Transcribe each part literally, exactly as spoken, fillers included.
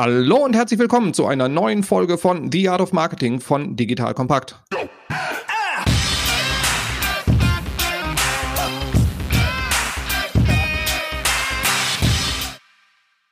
Hallo und herzlich willkommen zu einer neuen Folge von The Art of Marketing von Digital Kompakt.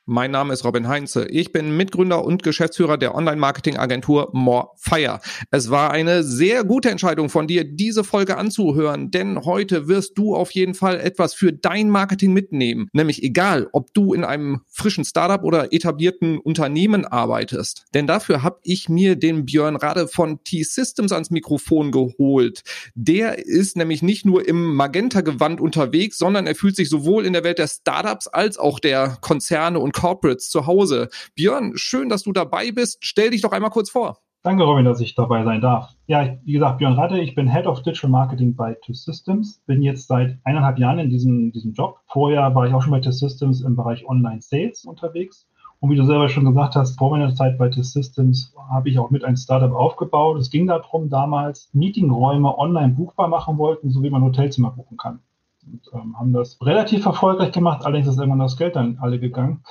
Mein Name ist Robin Heintze. Ich bin Mitgründer und Geschäftsführer der Online-Marketing-Agentur Morefire. Es war eine sehr gute Entscheidung von dir, diese Folge anzuhören, denn heute wirst du auf jeden Fall etwas für dein Marketing mitnehmen. Nämlich egal, ob du in einem frischen Startup oder etablierten Unternehmen arbeitest. Denn dafür habe ich mir den Björn Radde von T-Systems ans Mikrofon geholt. Der ist nämlich nicht nur im Magenta-Gewand unterwegs, sondern er fühlt sich sowohl in der Welt der Startups als auch der Konzerne und Corporates zu Hause. Björn, schön, dass du dabei bist. Stell dich doch einmal kurz vor. Danke, Robin, dass ich dabei sein darf. Ja, wie gesagt, Björn Radde, ich bin Head of Digital Marketing bei T-Systems, bin jetzt seit eineinhalb Jahren in diesem, diesem Job. Vorher war ich auch schon bei T-Systems im Bereich Online-Sales unterwegs. Und wie du selber schon gesagt hast, vor meiner Zeit bei T-Systems habe ich auch mit ein Startup aufgebaut. Es ging darum, damals Meetingräume online buchbar machen wollten, so wie man Hotelzimmer buchen kann. Und ähm, haben das relativ erfolgreich gemacht, allerdings ist irgendwann das Geld dann alle gegangen.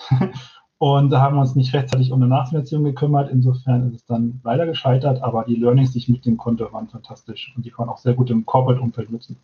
Und da haben wir uns nicht rechtzeitig um eine Nachfinanzierung gekümmert. Insofern ist es dann leider gescheitert, aber die Learnings, die ich mitnehmen konnte, waren fantastisch. Und die kann man auch sehr gut im Corporate-Umfeld nutzen.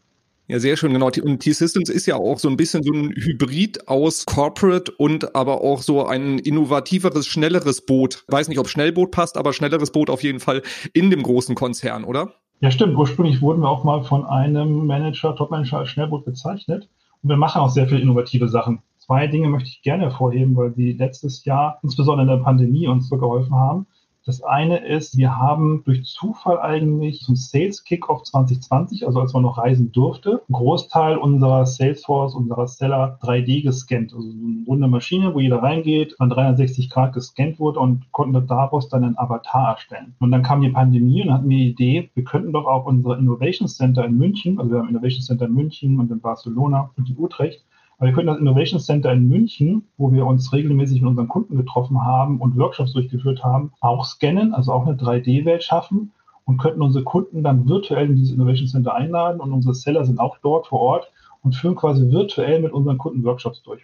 Ja, sehr schön, genau. Und T-Systems ist ja auch so ein bisschen so ein Hybrid aus Corporate und aber auch so ein innovativeres, schnelleres Boot. Ich weiß nicht, ob Schnellboot passt, aber schnelleres Boot auf jeden Fall in dem großen Konzern, oder? Ja, stimmt. Ursprünglich wurden wir auch mal von einem Manager, Topmanager als Schnellboot bezeichnet. Und wir machen auch sehr viele innovative Sachen. Zwei Dinge möchte ich gerne hervorheben, weil sie letztes Jahr, insbesondere in der Pandemie, uns so geholfen haben. Das eine ist, wir haben durch Zufall eigentlich zum Sales Kickoff zwanzig zwanzig, also als man noch reisen durfte, einen Großteil unserer Salesforce, unserer Seller drei D gescannt. Also so eine runde Maschine, wo jeder reingeht, an dreihundertsechzig Grad gescannt wurde und konnten daraus dann einen Avatar erstellen. Und dann kam die Pandemie und hatten die Idee, wir könnten doch auch unsere Innovation Center in München, also wir haben Innovation Center in München und in Barcelona und in Utrecht, aber wir können das Innovation Center in München, wo wir uns regelmäßig mit unseren Kunden getroffen haben und Workshops durchgeführt haben, auch scannen, also auch eine drei D Welt schaffen und könnten unsere Kunden dann virtuell in dieses Innovation Center einladen und unsere Seller sind auch dort vor Ort und führen quasi virtuell mit unseren Kunden Workshops durch.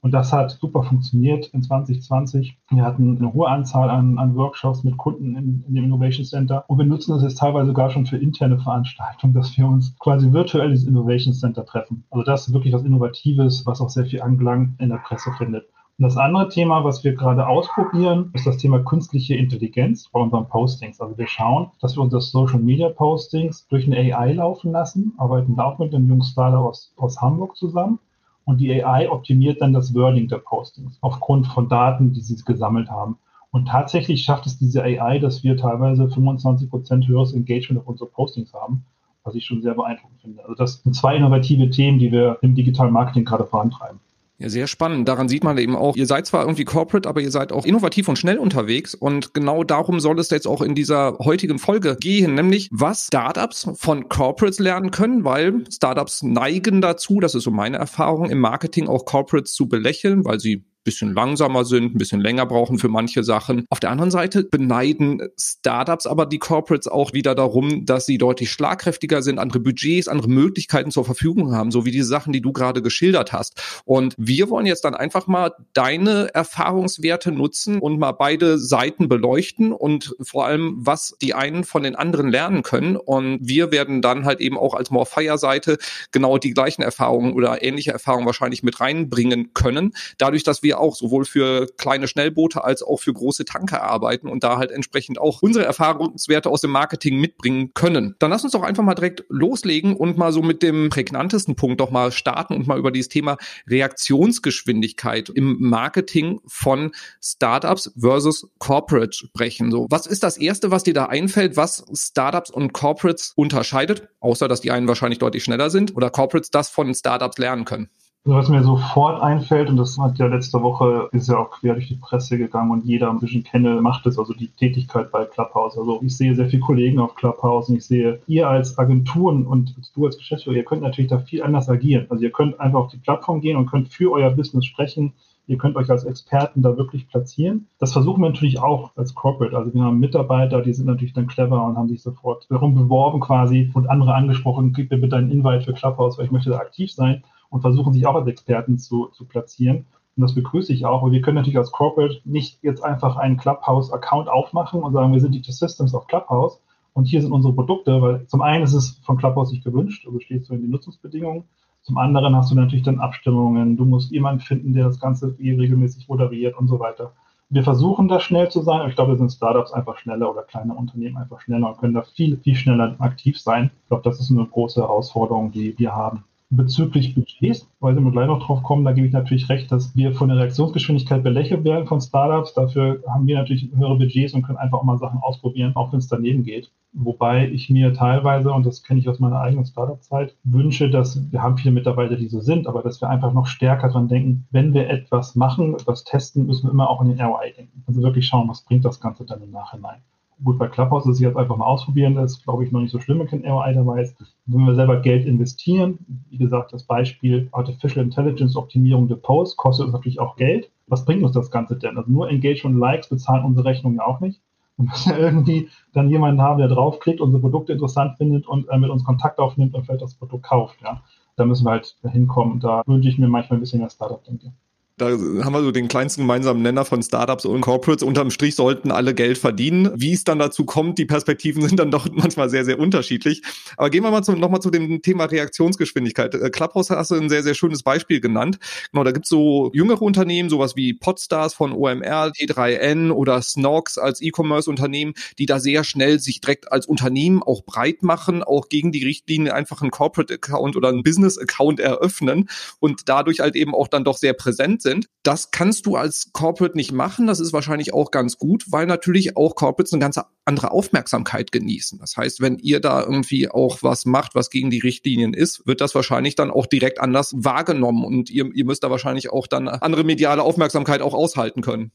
Und das hat super funktioniert in zwanzig zwanzig. Wir hatten eine hohe Anzahl an, an Workshops mit Kunden in, in dem Innovation Center. Und wir nutzen das jetzt teilweise sogar schon für interne Veranstaltungen, dass wir uns quasi virtuell ins Innovation Center treffen. Also das ist wirklich was Innovatives, was auch sehr viel Anklang in der Presse findet. Und das andere Thema, was wir gerade ausprobieren, ist das Thema künstliche Intelligenz bei unseren Postings. Also wir schauen, dass wir unsere Social Media Postings durch eine A I laufen lassen, arbeiten da auch mit einem jungen Startup aus, aus Hamburg zusammen. Und die A I optimiert dann das Wording der Postings aufgrund von Daten, die sie gesammelt haben. Und tatsächlich schafft es diese A I, dass wir teilweise fünfundzwanzig Prozent höheres Engagement auf unsere Postings haben, was ich schon sehr beeindruckend finde. Also das sind zwei innovative Themen, die wir im digitalen Marketing gerade vorantreiben. Ja, sehr spannend. Daran sieht man eben auch, ihr seid zwar irgendwie corporate, aber ihr seid auch innovativ und schnell unterwegs und genau darum soll es jetzt auch in dieser heutigen Folge gehen, nämlich was Startups von Corporates lernen können, weil Startups neigen dazu, das ist so meine Erfahrung, im Marketing auch Corporates zu belächeln, weil sie bisschen langsamer sind, ein bisschen länger brauchen für manche Sachen. Auf der anderen Seite beneiden Startups aber die Corporates auch wieder darum, dass sie deutlich schlagkräftiger sind, andere Budgets, andere Möglichkeiten zur Verfügung haben, so wie die Sachen, die du gerade geschildert hast. Und wir wollen jetzt dann einfach mal deine Erfahrungswerte nutzen und mal beide Seiten beleuchten und vor allem, was die einen von den anderen lernen können. Und wir werden dann halt eben auch als Morefire-Seite genau die gleichen Erfahrungen oder ähnliche Erfahrungen wahrscheinlich mit reinbringen können, dadurch, dass wir auch sowohl für kleine Schnellboote als auch für große Tanker arbeiten und da halt entsprechend auch unsere Erfahrungswerte aus dem Marketing mitbringen können. Dann lass uns doch einfach mal direkt loslegen und mal so mit dem prägnantesten Punkt doch mal starten und mal über dieses Thema Reaktionsgeschwindigkeit im Marketing von Startups versus Corporate sprechen. So, was ist das Erste, was dir da einfällt, was Startups und Corporates unterscheidet, außer dass die einen wahrscheinlich deutlich schneller sind oder Corporates das von Startups lernen können? Also was mir sofort einfällt, und das hat ja letzte Woche, ist ja auch quer durch die Presse gegangen und jeder ein bisschen kenne, macht es, also die Tätigkeit bei Clubhouse. Also ich sehe sehr viele Kollegen auf Clubhouse und ich sehe, ihr als Agenturen und du als Geschäftsführer, ihr könnt natürlich da viel anders agieren. Also ihr könnt einfach auf die Plattform gehen und könnt für euer Business sprechen. Ihr könnt euch als Experten da wirklich platzieren. Das versuchen wir natürlich auch als Corporate. Also wir haben Mitarbeiter, die sind natürlich dann clever und haben sich sofort darum beworben quasi und andere angesprochen, gib mir bitte einen Invite für Clubhouse, weil ich möchte da aktiv sein. Und versuchen sich auch als Experten zu, zu platzieren. Und das begrüße ich auch. Und wir können natürlich als Corporate nicht jetzt einfach einen Clubhouse-Account aufmachen und sagen, wir sind die T-Systems auf Clubhouse und hier sind unsere Produkte, weil zum einen ist es von Clubhouse nicht gewünscht, also stehst du in den Nutzungsbedingungen. Zum anderen hast du natürlich dann Abstimmungen. Du musst jemanden finden, der das Ganze regelmäßig moderiert und so weiter. Wir versuchen da schnell zu sein, aber ich glaube, da sind Startups einfach schneller oder kleine Unternehmen einfach schneller und können da viel, viel schneller aktiv sein. Ich glaube, das ist eine große Herausforderung, die wir haben. Bezüglich Budgets, weil wir gleich noch drauf kommen, da gebe ich natürlich recht, dass wir von der Reaktionsgeschwindigkeit belächelt werden von Startups. Dafür haben wir natürlich höhere Budgets und können einfach auch mal Sachen ausprobieren, auch wenn es daneben geht. Wobei ich mir teilweise, und das kenne ich aus meiner eigenen Startup-Zeit, wünsche, dass wir haben viele Mitarbeiter, die so sind, aber dass wir einfach noch stärker dran denken, wenn wir etwas machen, etwas testen, müssen wir immer auch an den R O I denken. Also wirklich schauen, was bringt das Ganze dann im Nachhinein. Gut, bei Clubhouse ist es jetzt einfach mal ausprobieren, das ist, glaube ich, noch nicht so schlimm, wenn kein R O I dabei ist. Wenn wir selber Geld investieren, wie gesagt, das Beispiel Artificial Intelligence Optimierung der Posts kostet uns natürlich auch Geld. Was bringt uns das Ganze denn? Also nur Engagement und Likes bezahlen unsere Rechnung ja auch nicht. Wir müssen ja irgendwie dann jemanden haben, der draufklickt, unsere Produkte interessant findet und äh, mit uns Kontakt aufnimmt und vielleicht das Produkt kauft. Ja? Da müssen wir halt hinkommen. Da wünsche ich mir manchmal ein bisschen mehr Startup-Denke. Da haben wir so den kleinsten gemeinsamen Nenner von Startups und Corporates. Unterm Strich sollten alle Geld verdienen. Wie es dann dazu kommt, die Perspektiven sind dann doch manchmal sehr, sehr unterschiedlich. Aber gehen wir mal zum, nochmal zu dem Thema Reaktionsgeschwindigkeit. Clubhouse hast du ein sehr, sehr schönes Beispiel genannt. Genau, da gibt es so jüngere Unternehmen, sowas wie Podstars von O M R, T drei N oder Snorks als E-Commerce-Unternehmen, die da sehr schnell sich direkt als Unternehmen auch breit machen, auch gegen die Richtlinie einfach einen Corporate-Account oder einen Business-Account eröffnen und dadurch halt eben auch dann doch sehr präsent sind. Sind. Das kannst du als Corporate nicht machen. Das ist wahrscheinlich auch ganz gut, weil natürlich auch Corporates eine ganz andere Aufmerksamkeit genießen. Das heißt, wenn ihr da irgendwie auch was macht, was gegen die Richtlinien ist, wird das wahrscheinlich dann auch direkt anders wahrgenommen. Und ihr, ihr müsst da wahrscheinlich auch dann andere mediale Aufmerksamkeit auch aushalten können.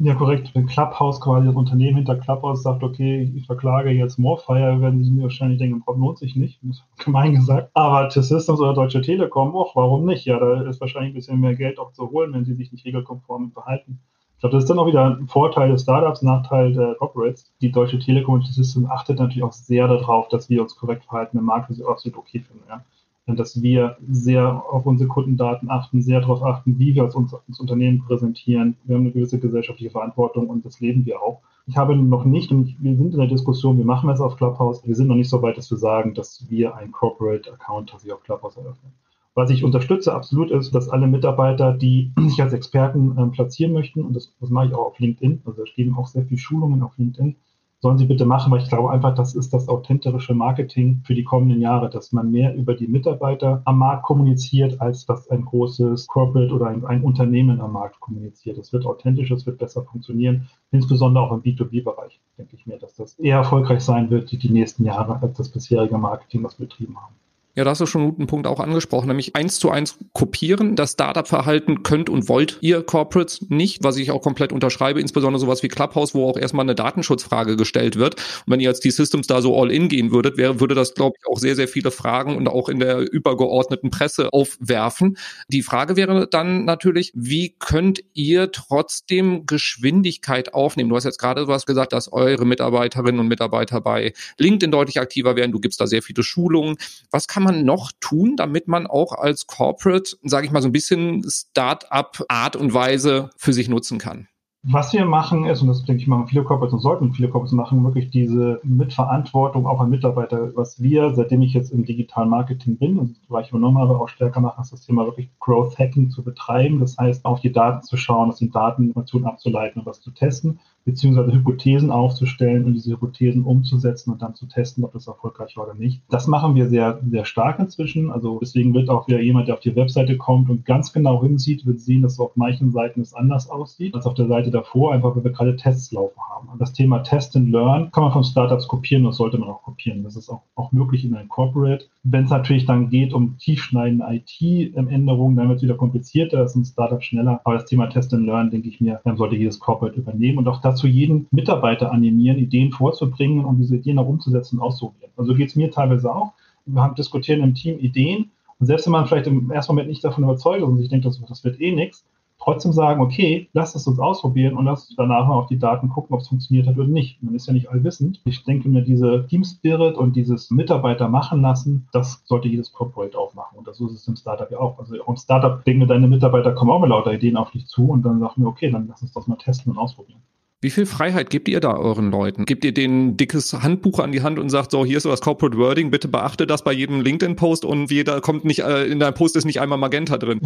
Ja, korrekt. Wenn Clubhouse quasi das Unternehmen hinter Clubhouse sagt, okay, ich verklage jetzt Morefire, werden sie wahrscheinlich denken, lohnt sich nicht, gemein gesagt. Aber T-Systems oder Deutsche Telekom, och, warum nicht? Ja, da ist wahrscheinlich ein bisschen mehr Geld auch zu holen, wenn sie sich nicht regelkonform verhalten. Ich glaube, das ist dann auch wieder ein Vorteil des Startups, Nachteil der Corporates. Die Deutsche Telekom und T-Systems achtet natürlich auch sehr darauf, dass wir uns korrekt verhalten im Markt, was sie absolut okay finden, ja. Und dass wir sehr auf unsere Kundendaten achten, sehr darauf achten, wie wir uns als Unternehmen präsentieren. Wir haben eine gewisse gesellschaftliche Verantwortung und das leben wir auch. Ich habe noch nicht, und wir sind in der Diskussion, wir machen es auf Clubhouse, wir sind noch nicht so weit, dass wir sagen, dass wir einen Corporate-Account tatsächlich auf Clubhouse eröffnen. Was ich unterstütze absolut ist, dass alle Mitarbeiter, die sich als Experten äh, platzieren möchten, und das, das mache ich auch auf LinkedIn, also da stehen auch sehr viele Schulungen auf LinkedIn, sollen sie bitte machen, weil ich glaube einfach, das ist das authentische Marketing für die kommenden Jahre, dass man mehr über die Mitarbeiter am Markt kommuniziert, als dass ein großes Corporate oder ein, ein Unternehmen am Markt kommuniziert. Das wird authentischer, das wird besser funktionieren, insbesondere auch im B zwei B-Bereich, denke ich mir, dass das eher erfolgreich sein wird, die, die nächsten Jahre, als das bisherige Marketing, was wir betrieben haben. Ja, da hast du schon einen guten Punkt auch angesprochen, nämlich eins zu eins kopieren. Das Startup-Verhalten könnt und wollt ihr Corporates nicht, was ich auch komplett unterschreibe, insbesondere sowas wie Clubhouse, wo auch erstmal eine Datenschutzfrage gestellt wird. Und wenn ihr als T-Systems da so all in gehen würdet, wäre, würde das, glaube ich, auch sehr, sehr viele Fragen und auch in der übergeordneten Presse aufwerfen. Die Frage wäre dann natürlich, wie könnt ihr trotzdem Geschwindigkeit aufnehmen? Du hast jetzt gerade was gesagt, dass eure Mitarbeiterinnen und Mitarbeiter bei LinkedIn deutlich aktiver werden. Du gibst da sehr viele Schulungen. Was kann man noch tun, damit man auch als Corporate, sage ich mal, so ein bisschen Start-up-Art und Weise für sich nutzen kann? Was wir machen ist, und das denke ich mal, viele Corporates und sollten viele Corporates machen, wirklich diese Mitverantwortung auch an Mitarbeiter, was wir, seitdem ich jetzt im digitalen Marketing bin und das Bereich übernommen habe, auch stärker machen, ist das Thema wirklich Growth Hacking zu betreiben. Das heißt, auf die Daten zu schauen, aus den Daten Informationen abzuleiten und was zu testen, beziehungsweise Hypothesen aufzustellen und diese Hypothesen umzusetzen und dann zu testen, ob das erfolgreich war oder nicht. Das machen wir sehr, sehr stark inzwischen. Also deswegen wird auch wieder jemand, der auf die Webseite kommt und ganz genau hinsieht, wird sehen, dass auf manchen Seiten es anders aussieht als auf der Seite davor, einfach weil wir gerade Tests laufen haben. Und das Thema Test and Learn kann man von Startups kopieren, das sollte man auch kopieren. Das ist auch, auch möglich in einem Corporate. Wenn es natürlich dann geht um tiefschneidende I T-Änderungen, dann wird es wieder komplizierter, das ist ein Startup schneller. Aber das Thema Test and Learn, denke ich mir, dann sollte jedes Corporate übernehmen und auch das zu jedem Mitarbeiter animieren, Ideen vorzubringen und diese Ideen auch umzusetzen und auszuprobieren. Also geht es mir teilweise auch. Wir haben diskutieren im Team Ideen und selbst wenn man vielleicht im ersten Moment nicht davon überzeugt ist und sich denkt, das, das wird eh nichts, trotzdem sagen, okay, lass es uns ausprobieren und lass danach mal auf die Daten gucken, ob es funktioniert hat oder nicht. Man ist ja nicht allwissend. Ich denke mir, diese Team-Spirit und dieses Mitarbeiter machen lassen, das sollte jedes Corporate auch machen. Und das ist es im Startup ja auch. Also auch im Startup denken mir, deine Mitarbeiter kommen auch mal lauter Ideen auf dich zu und dann sagen wir, okay, dann lass uns das mal testen und ausprobieren. Wie viel Freiheit gebt ihr da euren Leuten? Gebt ihr denen ein dickes Handbuch an die Hand und sagt, so, hier ist so das Corporate Wording, bitte beachte das bei jedem LinkedIn-Post und jeder kommt nicht, äh, in deinem Post ist nicht einmal Magenta drin.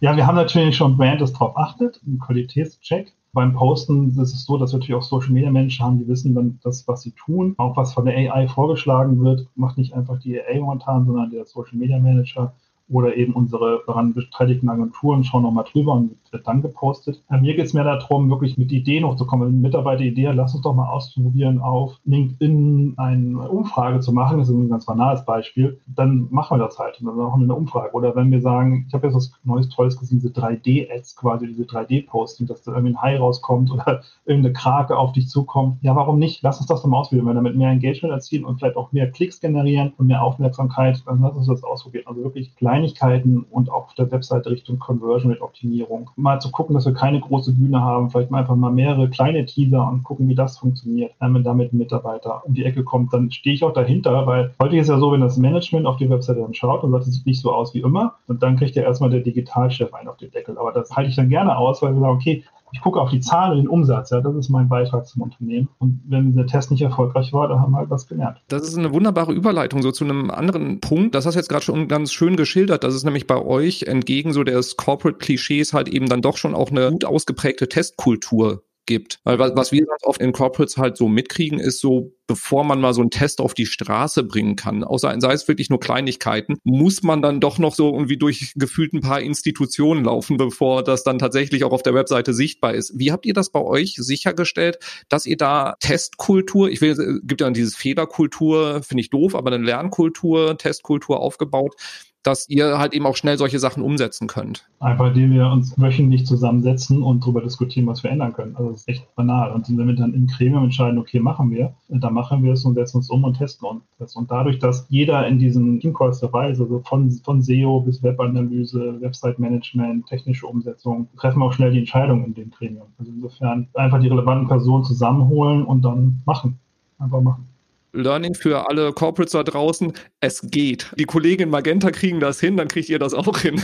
Ja, wir haben natürlich schon Brand, das drauf achtet, einen Qualitätscheck. Beim Posten ist es so, dass wir natürlich auch Social-Media-Menschen haben, die wissen dann das, was sie tun. Auch was von der A I vorgeschlagen wird, macht nicht einfach die A I momentan, sondern der Social-Media-Manager. Oder eben unsere daran beteiligten Agenturen schauen nochmal drüber und wird dann gepostet. Bei mir geht es mehr darum, wirklich mit Ideen hochzukommen. Wenn Mitarbeiteridee, lass uns doch mal ausprobieren, auf LinkedIn eine Umfrage zu machen. Das ist ein ganz banales Beispiel. Dann machen wir das halt und dann machen wir eine Umfrage. Oder wenn wir sagen, ich habe jetzt was Neues, Tolles gesehen, diese drei D-Ads quasi, diese drei D-Posting, dass da irgendwie ein Hai rauskommt oder irgendeine Krake auf dich zukommt. Ja, warum nicht? Lass uns das doch mal ausprobieren. Wenn wir damit mehr Engagement erzielen und vielleicht auch mehr Klicks generieren und mehr Aufmerksamkeit, dann lass uns das ausprobieren. Also wirklich klein Kleinigkeiten und auch auf der Webseite Richtung Conversion mit Optimierung. Mal zu gucken, dass wir keine große Bühne haben, vielleicht mal einfach mal mehrere kleine Teaser und gucken, wie das funktioniert. Wenn damit ein Mitarbeiter um die Ecke kommt, dann stehe ich auch dahinter, weil häufig ist ja so, wenn das Management auf die Webseite dann schaut und sagt, es sieht nicht so aus wie immer, und dann kriegt ja erstmal der Digitalchef einen auf den Deckel. Aber das halte ich dann gerne aus, weil wir sagen, okay, ich gucke auf die Zahlen und den Umsatz, ja, das ist mein Beitrag zum Unternehmen. Und wenn der Test nicht erfolgreich war, dann haben wir halt was gelernt. Das ist eine wunderbare Überleitung so zu einem anderen Punkt. Das hast du jetzt gerade schon ganz schön geschildert, dass es nämlich bei euch entgegen so des Corporate-Klischees halt eben dann doch schon auch eine gut ausgeprägte Testkultur gibt. Weil was wir ganz oft in Corporates halt so mitkriegen, ist so, bevor man mal so einen Test auf die Straße bringen kann, außer sei es wirklich nur Kleinigkeiten, muss man dann doch noch so irgendwie durch gefühlt ein paar Institutionen laufen, bevor das dann tatsächlich auch auf der Webseite sichtbar ist. Wie habt ihr das bei euch sichergestellt, dass ihr da Testkultur, ich will, gibt ja dieses Fehlerkultur, finde ich doof, aber eine Lernkultur, Testkultur aufgebaut, dass ihr halt eben auch schnell solche Sachen umsetzen könnt? Einfach, indem wir uns wöchentlich zusammensetzen und darüber diskutieren, was wir ändern können. Also das ist echt banal. Und wenn wir dann im Gremium entscheiden, okay, machen wir, dann machen wir es und setzen uns um und testen uns. Und dadurch, dass jeder in diesen Teamcalls dabei ist, also von, von S E O bis Webanalyse, Website-Management, technische Umsetzung, treffen wir auch schnell die Entscheidungen in dem Gremium. Also insofern einfach die relevanten Personen zusammenholen und dann machen. Einfach machen. Learning für alle Corporates da draußen, es geht. Die Kollegen in Magenta kriegen das hin, dann kriegt ihr das auch hin.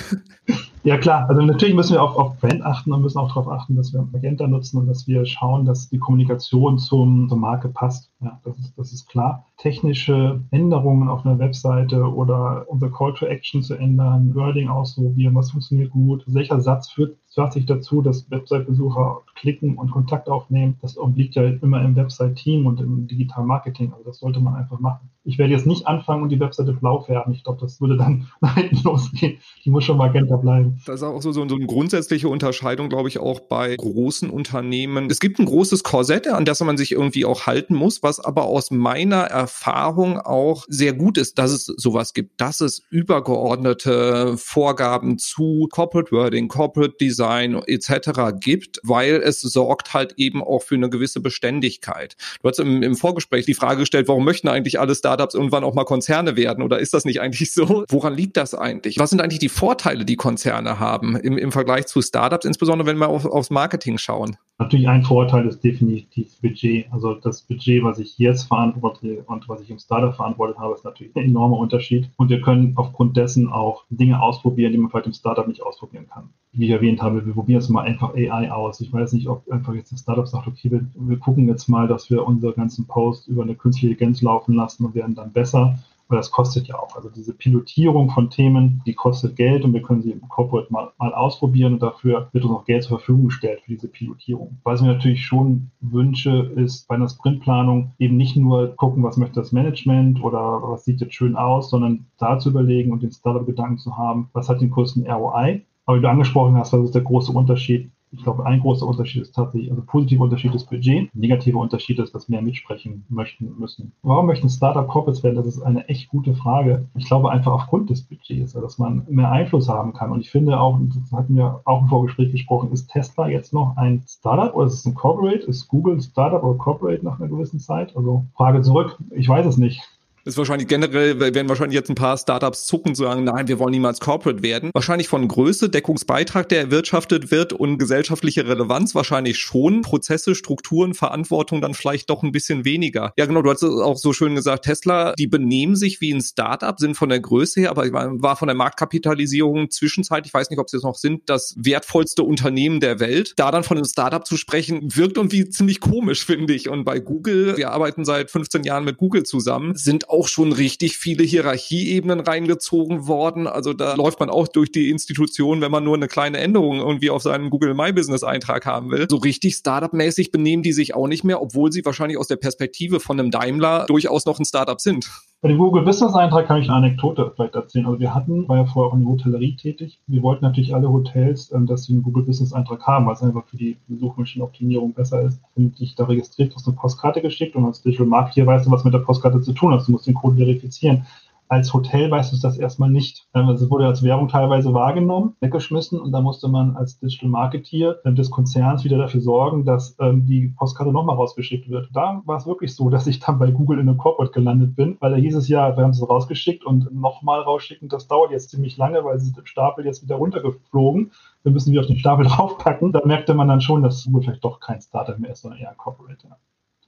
Ja klar, also natürlich müssen wir auch auf Brand achten und müssen auch darauf achten, dass wir Magenta nutzen und dass wir schauen, dass die Kommunikation zum, zur Marke passt. Ja, das ist, das ist klar. Technische Änderungen auf einer Webseite oder unsere Call to Action zu ändern, Wording ausprobieren, was funktioniert gut, welcher Satz führt sich dazu, dass Website-Besucher klicken und Kontakt aufnehmen. Das obliegt ja immer im Website-Team und im Digital-Marketing. Also das sollte man einfach machen. Ich werde jetzt nicht anfangen und die Webseite blau färben. Ich glaube, das würde dann nach hinten losgehen. Die muss schon Magenta bleiben. Das ist auch so, so eine grundsätzliche Unterscheidung, glaube ich, auch bei großen Unternehmen. Es gibt ein großes Korsett, an das man sich irgendwie auch halten muss, was aber aus meiner Erfahrung auch sehr gut ist, dass es sowas gibt, dass es übergeordnete Vorgaben zu Corporate Wording, Corporate Design et cetera gibt, weil es sorgt halt eben auch für eine gewisse Beständigkeit. Du hast im, im Vorgespräch die Frage gestellt, warum möchten eigentlich alle Startups irgendwann auch mal Konzerne werden oder ist das nicht eigentlich so? Woran liegt das eigentlich? Was sind eigentlich die Vorteile, die Konzerne haben im, im Vergleich zu Startups, insbesondere wenn wir auf, aufs Marketing schauen? Natürlich ein Vorteil ist definitiv Budget. Also das Budget, was ich jetzt verantworte und was ich im Startup verantwortet habe, ist natürlich ein enormer Unterschied. Und wir können aufgrund dessen auch Dinge ausprobieren, die man vielleicht im Startup nicht ausprobieren kann. Wie ich erwähnt habe, wir probieren jetzt mal einfach A I aus. Ich weiß nicht, ob einfach jetzt ein Startup sagt, okay, wir, wir gucken jetzt mal, dass wir unsere ganzen Posts über eine künstliche Intelligenz laufen lassen und werden dann besser. Aber das kostet ja auch. Also diese Pilotierung von Themen, die kostet Geld und wir können sie im Corporate mal, mal ausprobieren und dafür wird uns auch Geld zur Verfügung gestellt für diese Pilotierung. Was ich mir natürlich schon wünsche, ist bei einer Sprintplanung eben nicht nur gucken, was möchte das Management oder was sieht jetzt schön aus, sondern da zu überlegen und den Startup-Gedanken zu haben, was hat den größten R O I? Aber wie du angesprochen hast, was ist der große Unterschied? Ich glaube, ein großer Unterschied ist tatsächlich, also positiver Unterschied ist Budget, negativer Unterschied ist, dass mehr mitsprechen möchten müssen. Warum möchten Startup Corporates werden? Das ist eine echt gute Frage. Ich glaube einfach aufgrund des Budgets, dass man mehr Einfluss haben kann. Und ich finde auch, das hatten wir auch im Vorgespräch gesprochen, ist Tesla jetzt noch ein Startup oder ist es ein Corporate? Ist Google ein Startup oder Corporate nach einer gewissen Zeit? Also Frage zurück, ich weiß es nicht. Ist wahrscheinlich generell, werden wahrscheinlich jetzt ein paar Startups zucken und sagen, nein, wir wollen niemals Corporate werden. Wahrscheinlich von Größe, Deckungsbeitrag, der erwirtschaftet wird und gesellschaftliche Relevanz wahrscheinlich schon. Prozesse, Strukturen, Verantwortung dann vielleicht doch ein bisschen weniger. Ja genau, du hast auch so schön gesagt, Tesla, die benehmen sich wie ein Startup, sind von der Größe her, aber war von der Marktkapitalisierung zwischenzeitlich, ich weiß nicht, ob sie es noch sind, das wertvollste Unternehmen der Welt. Da dann von einem Startup zu sprechen, wirkt irgendwie ziemlich komisch, finde ich. Und bei Google, wir arbeiten seit fünfzehn Jahren mit Google zusammen, sind auch schon richtig viele Hierarchieebenen reingezogen worden. Also da läuft man auch durch die Institution, wenn man nur eine kleine Änderung irgendwie auf seinen Google My Business Eintrag haben will. So richtig Startup-mäßig benehmen die sich auch nicht mehr, obwohl sie wahrscheinlich aus der Perspektive von einem Daimler durchaus noch ein Startup sind. Bei dem Google Business Eintrag kann ich eine Anekdote vielleicht erzählen. Also wir hatten, war ja vorher auch in der Hotellerie tätig. Wir wollten natürlich alle Hotels, dass sie einen Google Business Eintrag haben, weil es einfach für die Suchmaschinenoptimierung besser ist. Wenn du dich da registriert, hast du eine Postkarte geschickt und als Digital Marketer weißt du, was mit der Postkarte zu tun hast. Du musst den Code verifizieren. Als Hotel weißt du das erstmal nicht. Es wurde als Werbung teilweise wahrgenommen, weggeschmissen und da musste man als Digital Marketeer des Konzerns wieder dafür sorgen, dass die Postkarte nochmal rausgeschickt wird. Da war es wirklich so, dass ich dann bei Google in einem Corporate gelandet bin, weil da hieß es ja, wir haben es rausgeschickt und nochmal rausschicken, das dauert jetzt ziemlich lange, weil sie den Stapel jetzt wieder runtergeflogen. Wir müssen wieder auf den Stapel draufpacken. Da merkte man dann schon, dass Google vielleicht doch kein Startup mehr ist, sondern eher ein Corporate. Ja.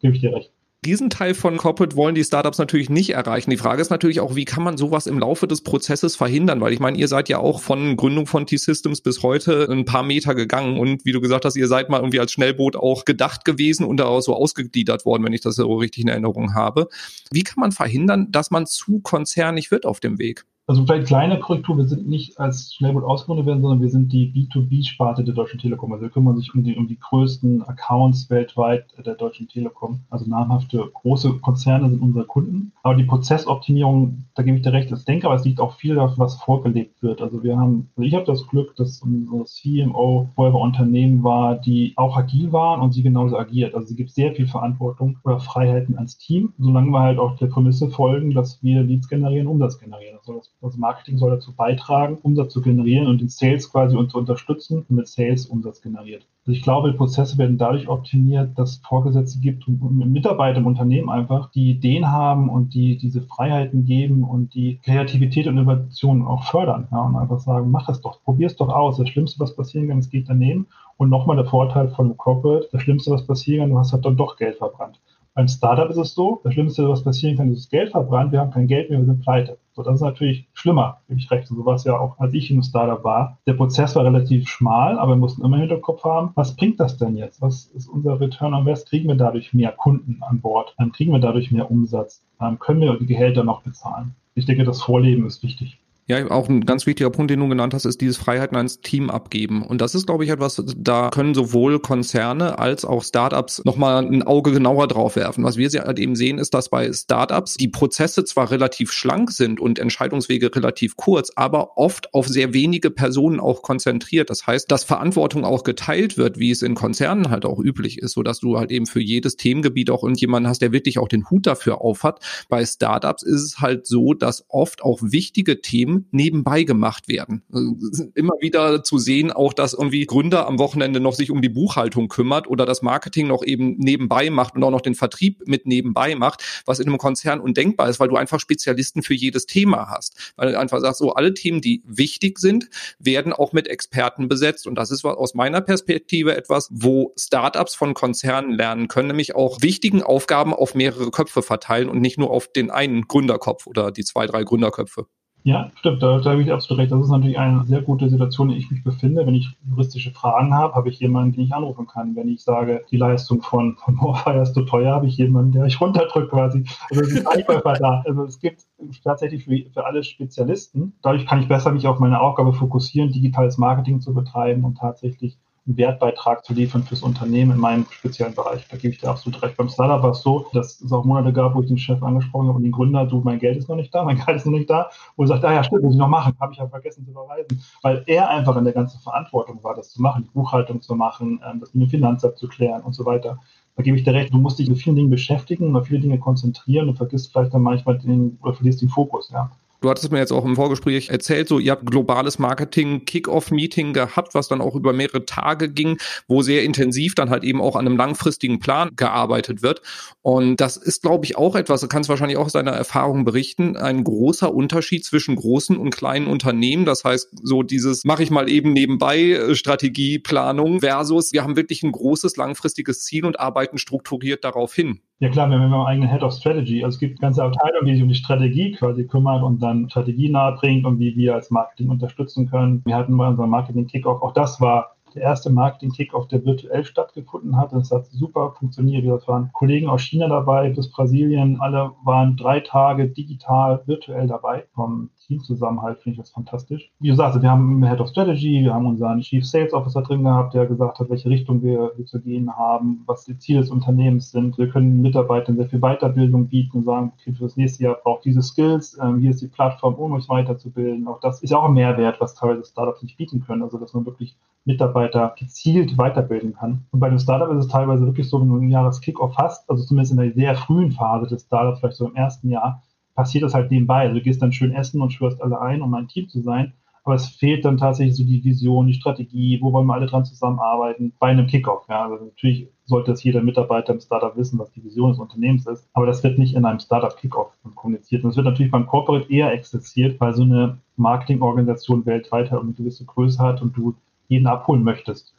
Gebe ich dir recht. Diesen Teil von Corporate wollen die Startups natürlich nicht erreichen. Die Frage ist natürlich auch, wie kann man sowas im Laufe des Prozesses verhindern? Weil ich meine, ihr seid ja auch von Gründung von T-Systems bis heute ein paar Meter gegangen. Und wie du gesagt hast, ihr seid mal irgendwie als Schnellboot auch gedacht gewesen und daraus so ausgegliedert worden, wenn ich das so richtig in Erinnerung habe. Wie kann man verhindern, dass man zu konzernig wird auf dem Weg? Also vielleicht kleine Korrektur, wir sind nicht als Schnellboot ausgegründet werden, sondern wir sind die B zwei B Sparte der Deutschen Telekom. Also wir kümmern sich um die, um die größten Accounts weltweit der Deutschen Telekom. Also namhafte große Konzerne sind unsere Kunden. Aber die Prozessoptimierung, da gebe ich dir recht als Denker, aber es liegt auch viel davon, was vorgelebt wird. Also wir haben, also ich habe das Glück, dass unsere C M O vorher bei Unternehmen war, die auch agil waren und sie genauso agiert. Also sie gibt sehr viel Verantwortung oder Freiheiten ans Team, solange wir halt auch der Prämisse folgen, dass wir Leads generieren, Umsatz generieren. Also das Also Marketing soll dazu beitragen, Umsatz zu generieren und den Sales quasi zu unterstützen und mit Sales Umsatz generiert. Also ich glaube, Prozesse werden dadurch optimiert, dass es Vorgesetzte gibt und Mitarbeiter im Unternehmen einfach, die Ideen haben und die diese Freiheiten geben und die Kreativität und Innovation auch fördern. Ja, und einfach sagen, mach das doch, probier es doch aus. Das Schlimmste, was passieren kann, es geht daneben. Und nochmal der Vorteil von einem Corporate, das Schlimmste, was passieren kann, du hast halt dann doch Geld verbrannt. Beim Startup ist es so, das Schlimmste, was passieren kann, ist Geld verbrannt, wir haben kein Geld mehr, wir sind pleite. So, das ist natürlich schlimmer, gebe ich recht. So war es ja auch, als ich in einem Startup war. Der Prozess war relativ schmal, aber wir mussten immer im Hinterkopf haben, was bringt das denn jetzt? Was ist unser Return on Invest? Kriegen wir dadurch mehr Kunden an Bord? Dann kriegen wir dadurch mehr Umsatz? Dann können wir die Gehälter noch bezahlen? Ich denke, das Vorleben ist wichtig. Ja, auch ein ganz wichtiger Punkt, den du genannt hast, ist dieses Freiheiten ans Team abgeben. Und das ist, glaube ich, etwas, da können sowohl Konzerne als auch Startups nochmal ein Auge genauer drauf werfen. Was wir halt eben sehen, ist, dass bei Startups die Prozesse zwar relativ schlank sind und Entscheidungswege relativ kurz, aber oft auf sehr wenige Personen auch konzentriert. Das heißt, dass Verantwortung auch geteilt wird, wie es in Konzernen halt auch üblich ist, sodass du halt eben für jedes Themengebiet auch irgendjemanden hast, der wirklich auch den Hut dafür aufhat. Bei Startups ist es halt so, dass oft auch wichtige Themen nebenbei gemacht werden. Also immer wieder zu sehen, auch dass irgendwie Gründer am Wochenende noch sich um die Buchhaltung kümmert oder das Marketing noch eben nebenbei macht und auch noch den Vertrieb mit nebenbei macht, was in einem Konzern undenkbar ist, weil du einfach Spezialisten für jedes Thema hast. Weil du einfach sagst, so alle Themen, die wichtig sind, werden auch mit Experten besetzt. Und das ist aus meiner Perspektive etwas, wo Startups von Konzernen lernen können, nämlich auch wichtigen Aufgaben auf mehrere Köpfe verteilen und nicht nur auf den einen Gründerkopf oder die zwei, drei Gründerköpfe. Ja, stimmt, da, da habe ich absolut recht. Das ist natürlich eine sehr gute Situation, in der ich mich befinde. Wenn ich juristische Fragen habe, habe ich jemanden, den ich anrufen kann. Wenn ich sage, die Leistung von, von Morefire ist zu teuer, habe ich jemanden, der ich runterdrückt quasi. Also es ist Einkäufer da. Also es gibt tatsächlich für, für alle Spezialisten. Dadurch kann ich besser mich auf meine Aufgabe fokussieren, digitales Marketing zu betreiben und tatsächlich einen Wertbeitrag zu liefern fürs Unternehmen in meinem speziellen Bereich. Da gebe ich dir absolut recht. Beim Startup war es so, dass es auch Monate gab, wo ich den Chef angesprochen habe und den Gründer, du, mein Geld ist noch nicht da, mein Geld ist noch nicht da. Und er sagt, ah ja, stimmt, muss ich noch machen, habe ich ja vergessen zu überweisen. Weil er einfach in der ganzen Verantwortung war, das zu machen, die Buchhaltung zu machen, das mit dem Finanzamt zu klären und so weiter. Da gebe ich dir recht, du musst dich mit vielen Dingen beschäftigen und auf viele Dinge konzentrieren und vergisst vielleicht dann manchmal den, oder verlierst den Fokus, ja. Du hattest mir jetzt auch im Vorgespräch erzählt, so ihr habt globales Marketing-Kick-Off-Meeting gehabt, was dann auch über mehrere Tage ging, wo sehr intensiv dann halt eben auch an einem langfristigen Plan gearbeitet wird. Und das ist, glaube ich, auch etwas, du kannst wahrscheinlich auch aus deiner Erfahrung berichten, ein großer Unterschied zwischen großen und kleinen Unternehmen. Das heißt, so dieses mache ich mal eben nebenbei Strategieplanung versus wir haben wirklich ein großes langfristiges Ziel und arbeiten strukturiert darauf hin. Ja klar, wir haben immer einen eigenen Head of Strategy. Also es gibt ganze Abteilungen, die sich um die Strategie quasi kümmern und dann Strategie nahebringt und wie wir als Marketing unterstützen können. Wir hatten bei unserem Marketing-Kickoff, auch das war der erste Marketing-Kickoff, der virtuell stattgefunden hat. Das hat super funktioniert. Es waren Kollegen aus China dabei, bis Brasilien. Alle waren drei Tage digital, virtuell dabei. Vom Teamzusammenhalt finde ich das fantastisch. Wie du sagst, wir haben Head of Strategy, wir haben unseren Chief Sales Officer drin gehabt, der gesagt hat, welche Richtung wir, wir zu gehen haben, was die Ziele des Unternehmens sind. Wir können Mitarbeitern sehr viel Weiterbildung bieten und sagen, okay, für das nächste Jahr braucht diese Skills. Ähm, hier ist die Plattform, um euch weiterzubilden. Auch das ist auch ein Mehrwert, was teilweise Startups nicht bieten können. Also, dass man wirklich Mitarbeiter gezielt weiterbilden kann. Und bei einem Startup ist es teilweise wirklich so, wenn du ein Jahres-Kick-Off hast, also zumindest in der sehr frühen Phase des Startups, vielleicht so im ersten Jahr, passiert das halt nebenbei. Also du gehst dann schön essen und schwörst alle ein, um ein Team zu sein. Aber es fehlt dann tatsächlich so die Vision, die Strategie, wo wollen wir alle dran zusammenarbeiten, bei einem Kickoff. Ja, also natürlich sollte das jeder Mitarbeiter im Startup wissen, was die Vision des Unternehmens ist. Aber das wird nicht in einem Startup-Kickoff kommuniziert. Und das wird natürlich beim Corporate eher exzessiert, weil so eine Marketingorganisation weltweit halt eine gewisse Größe hat und du jeden abholen möchtest,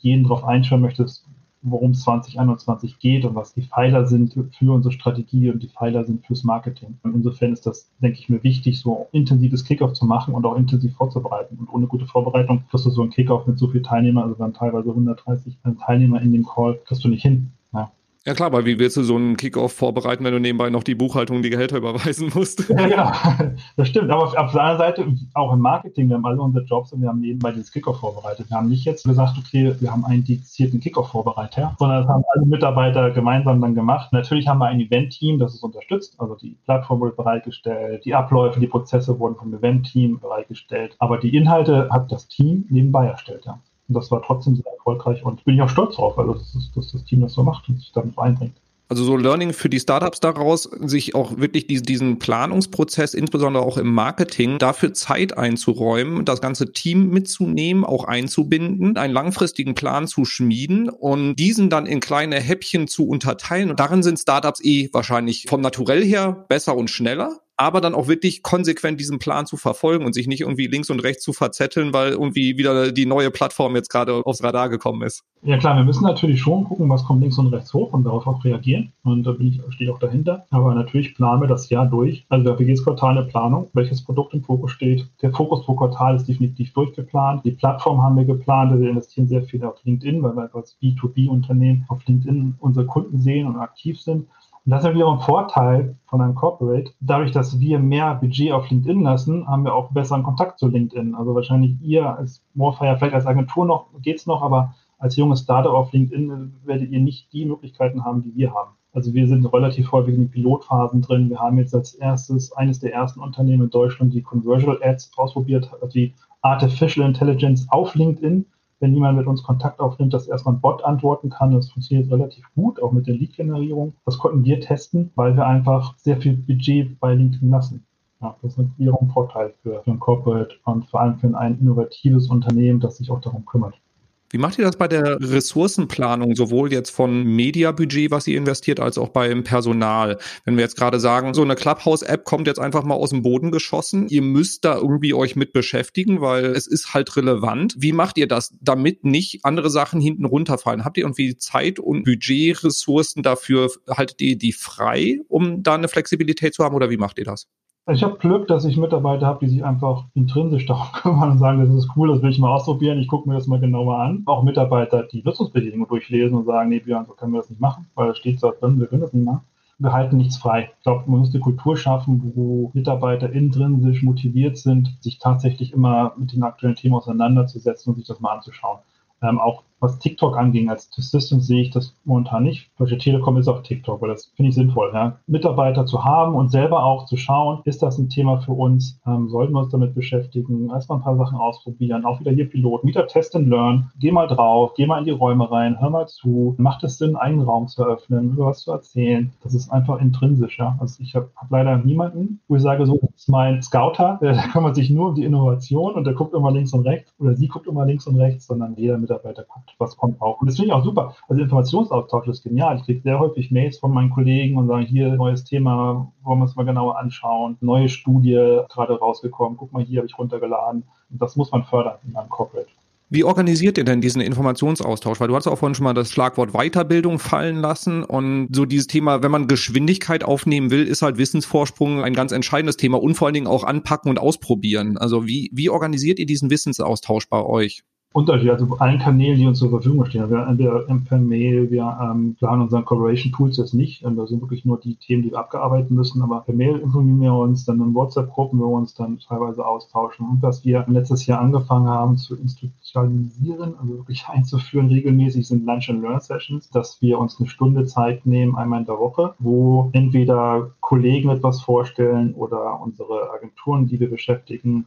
jeden darauf einschauen möchtest, worum es zwanzig einundzwanzig geht und was die Pfeiler sind für unsere Strategie und die Pfeiler sind fürs Marketing. Und insofern ist das, denke ich mir, wichtig, so intensives Kickoff zu machen und auch intensiv vorzubereiten. Und ohne gute Vorbereitung kriegst du so einen Kickoff mit so vielen Teilnehmern, also dann teilweise hundertdreißig Teilnehmer in dem Call, kriegst du nicht hin. Ja. Ja klar, weil wie willst du so einen Kickoff vorbereiten, wenn du nebenbei noch die Buchhaltung, die Gehälter überweisen musst? Ja, genau. Das stimmt. Aber auf, auf der anderen Seite, auch im Marketing, wir haben alle unsere Jobs und wir haben nebenbei dieses Kickoff vorbereitet. Wir haben nicht jetzt gesagt, okay, wir haben einen dedizierten Kickoff-Vorbereiter, sondern das haben alle Mitarbeiter gemeinsam dann gemacht. Natürlich haben wir ein Event-Team, das es unterstützt. Also die Plattform wurde bereitgestellt, die Abläufe, die Prozesse wurden vom Event-Team bereitgestellt. Aber die Inhalte hat das Team nebenbei erstellt, ja. Und das war trotzdem sehr erfolgreich und bin ich auch stolz drauf, also dass, dass das Team das so macht und sich damit einbringt. Also so Learning für die Startups daraus, sich auch wirklich diesen Planungsprozess, insbesondere auch im Marketing, dafür Zeit einzuräumen, das ganze Team mitzunehmen, auch einzubinden, einen langfristigen Plan zu schmieden und diesen dann in kleine Häppchen zu unterteilen. Und darin sind Startups eh wahrscheinlich vom Naturell her besser und schneller, aber dann auch wirklich konsequent diesen Plan zu verfolgen und sich nicht irgendwie links und rechts zu verzetteln, weil irgendwie wieder die neue Plattform jetzt gerade aufs Radar gekommen ist. Ja klar, wir müssen natürlich schon gucken, was kommt links und rechts hoch und darauf auch reagieren. Und da bin ich, stehe ich auch dahinter. Aber natürlich planen wir das Jahr durch. Also dafür geht es Quartal eine Planung, welches Produkt im Fokus steht. Der Fokus pro Quartal ist definitiv durchgeplant. Die Plattform haben wir geplant. Wir investieren sehr viel auf LinkedIn, weil wir als B zwei B Unternehmen auf LinkedIn unsere Kunden sehen und aktiv sind. Und das ist ja wiederum ein Vorteil von einem Corporate. Dadurch, dass wir mehr Budget auf LinkedIn lassen, haben wir auch besseren Kontakt zu LinkedIn. Also wahrscheinlich ihr als Morefire, vielleicht als Agentur noch geht's noch, aber als junges Startup auf LinkedIn werdet ihr nicht die Möglichkeiten haben, die wir haben. Also wir sind relativ häufig in den Pilotphasen drin. Wir haben jetzt als erstes eines der ersten Unternehmen in Deutschland, die Conversion Ads ausprobiert hat, also die Artificial Intelligence auf LinkedIn. Wenn jemand mit uns Kontakt aufnimmt, dass erstmal ein Bot antworten kann. Das funktioniert relativ gut, auch mit der Lead-Generierung. Das konnten wir testen, weil wir einfach sehr viel Budget bei LinkedIn lassen. Ja, das ist wiederum ein Vorteil für, für ein Corporate und vor allem für ein innovatives Unternehmen, das sich auch darum kümmert. Wie macht ihr das bei der Ressourcenplanung, sowohl jetzt von Media-Budget, was ihr investiert, als auch beim Personal? Wenn wir jetzt gerade sagen, so eine Clubhouse-App kommt jetzt einfach mal aus dem Boden geschossen, ihr müsst da irgendwie euch mit beschäftigen, weil es ist halt relevant. Wie macht ihr das, damit nicht andere Sachen hinten runterfallen? Habt ihr irgendwie Zeit und Budgetressourcen dafür? Haltet ihr die frei, um da eine Flexibilität zu haben, oder wie macht ihr das? Also ich habe Glück, dass ich Mitarbeiter habe, die sich einfach intrinsisch darum kümmern und sagen, das ist cool, das will ich mal ausprobieren, ich gucke mir das mal genauer an. Auch Mitarbeiter, die Nutzungsbedingungen durchlesen und sagen, nee Björn, so können wir das nicht machen, weil da steht zwar drin, wir können das nicht machen. Wir halten nichts frei. Ich glaube, man muss eine Kultur schaffen, wo Mitarbeiter intrinsisch motiviert sind, sich tatsächlich immer mit den aktuellen Themen auseinanderzusetzen und sich das mal anzuschauen. Ähm, auch Was TikTok anging, als T-Systems sehe ich das momentan nicht. Deutsche Telekom ist auf TikTok, weil das finde ich sinnvoll. Ja. Mitarbeiter zu haben und selber auch zu schauen, ist das ein Thema für uns? Ähm, sollten wir uns damit beschäftigen? Erstmal ein paar Sachen ausprobieren. Auch wieder hier Piloten, wieder Test and Learn. Geh mal drauf, geh mal in die Räume rein, hör mal zu. Macht es Sinn, einen Raum zu eröffnen, über was zu erzählen? Das ist einfach intrinsisch. Ja. Also ich habe hab leider niemanden, wo ich sage, so ist mein Scouter. Da kümmert sich nur um die Innovation und der guckt immer links und rechts oder sie guckt immer links und rechts, sondern jeder Mitarbeiter guckt, was kommt auch. Und das finde ich auch super. Also Informationsaustausch ist genial. Ich kriege sehr häufig Mails von meinen Kollegen und sagen, hier, neues Thema, wollen wir uns mal genauer anschauen. Neue Studie, gerade rausgekommen. Guck mal, hier habe ich runtergeladen. Das muss man fördern in einem Corporate. Wie organisiert ihr denn diesen Informationsaustausch? Weil du hast auch vorhin schon mal das Schlagwort Weiterbildung fallen lassen und so dieses Thema, wenn man Geschwindigkeit aufnehmen will, ist halt Wissensvorsprung ein ganz entscheidendes Thema und vor allen Dingen auch anpacken und ausprobieren. Also wie, wie organisiert ihr diesen Wissensaustausch bei euch? Unterschied, also allen Kanälen, die uns zur Verfügung stehen. Wir entweder per Mail, wir ähm, planen unseren Collaboration Tools jetzt nicht. Da sind wirklich nur die Themen, die wir abarbeiten müssen. Aber per Mail informieren wir uns, dann in WhatsApp-Gruppen, wo wir uns dann teilweise austauschen. Und was wir letztes Jahr angefangen haben zu institutionalisieren, also wirklich einzuführen, regelmäßig sind Lunch and Learn Sessions, dass wir uns eine Stunde Zeit nehmen, einmal in der Woche, wo entweder Kollegen etwas vorstellen oder unsere Agenturen, die wir beschäftigen,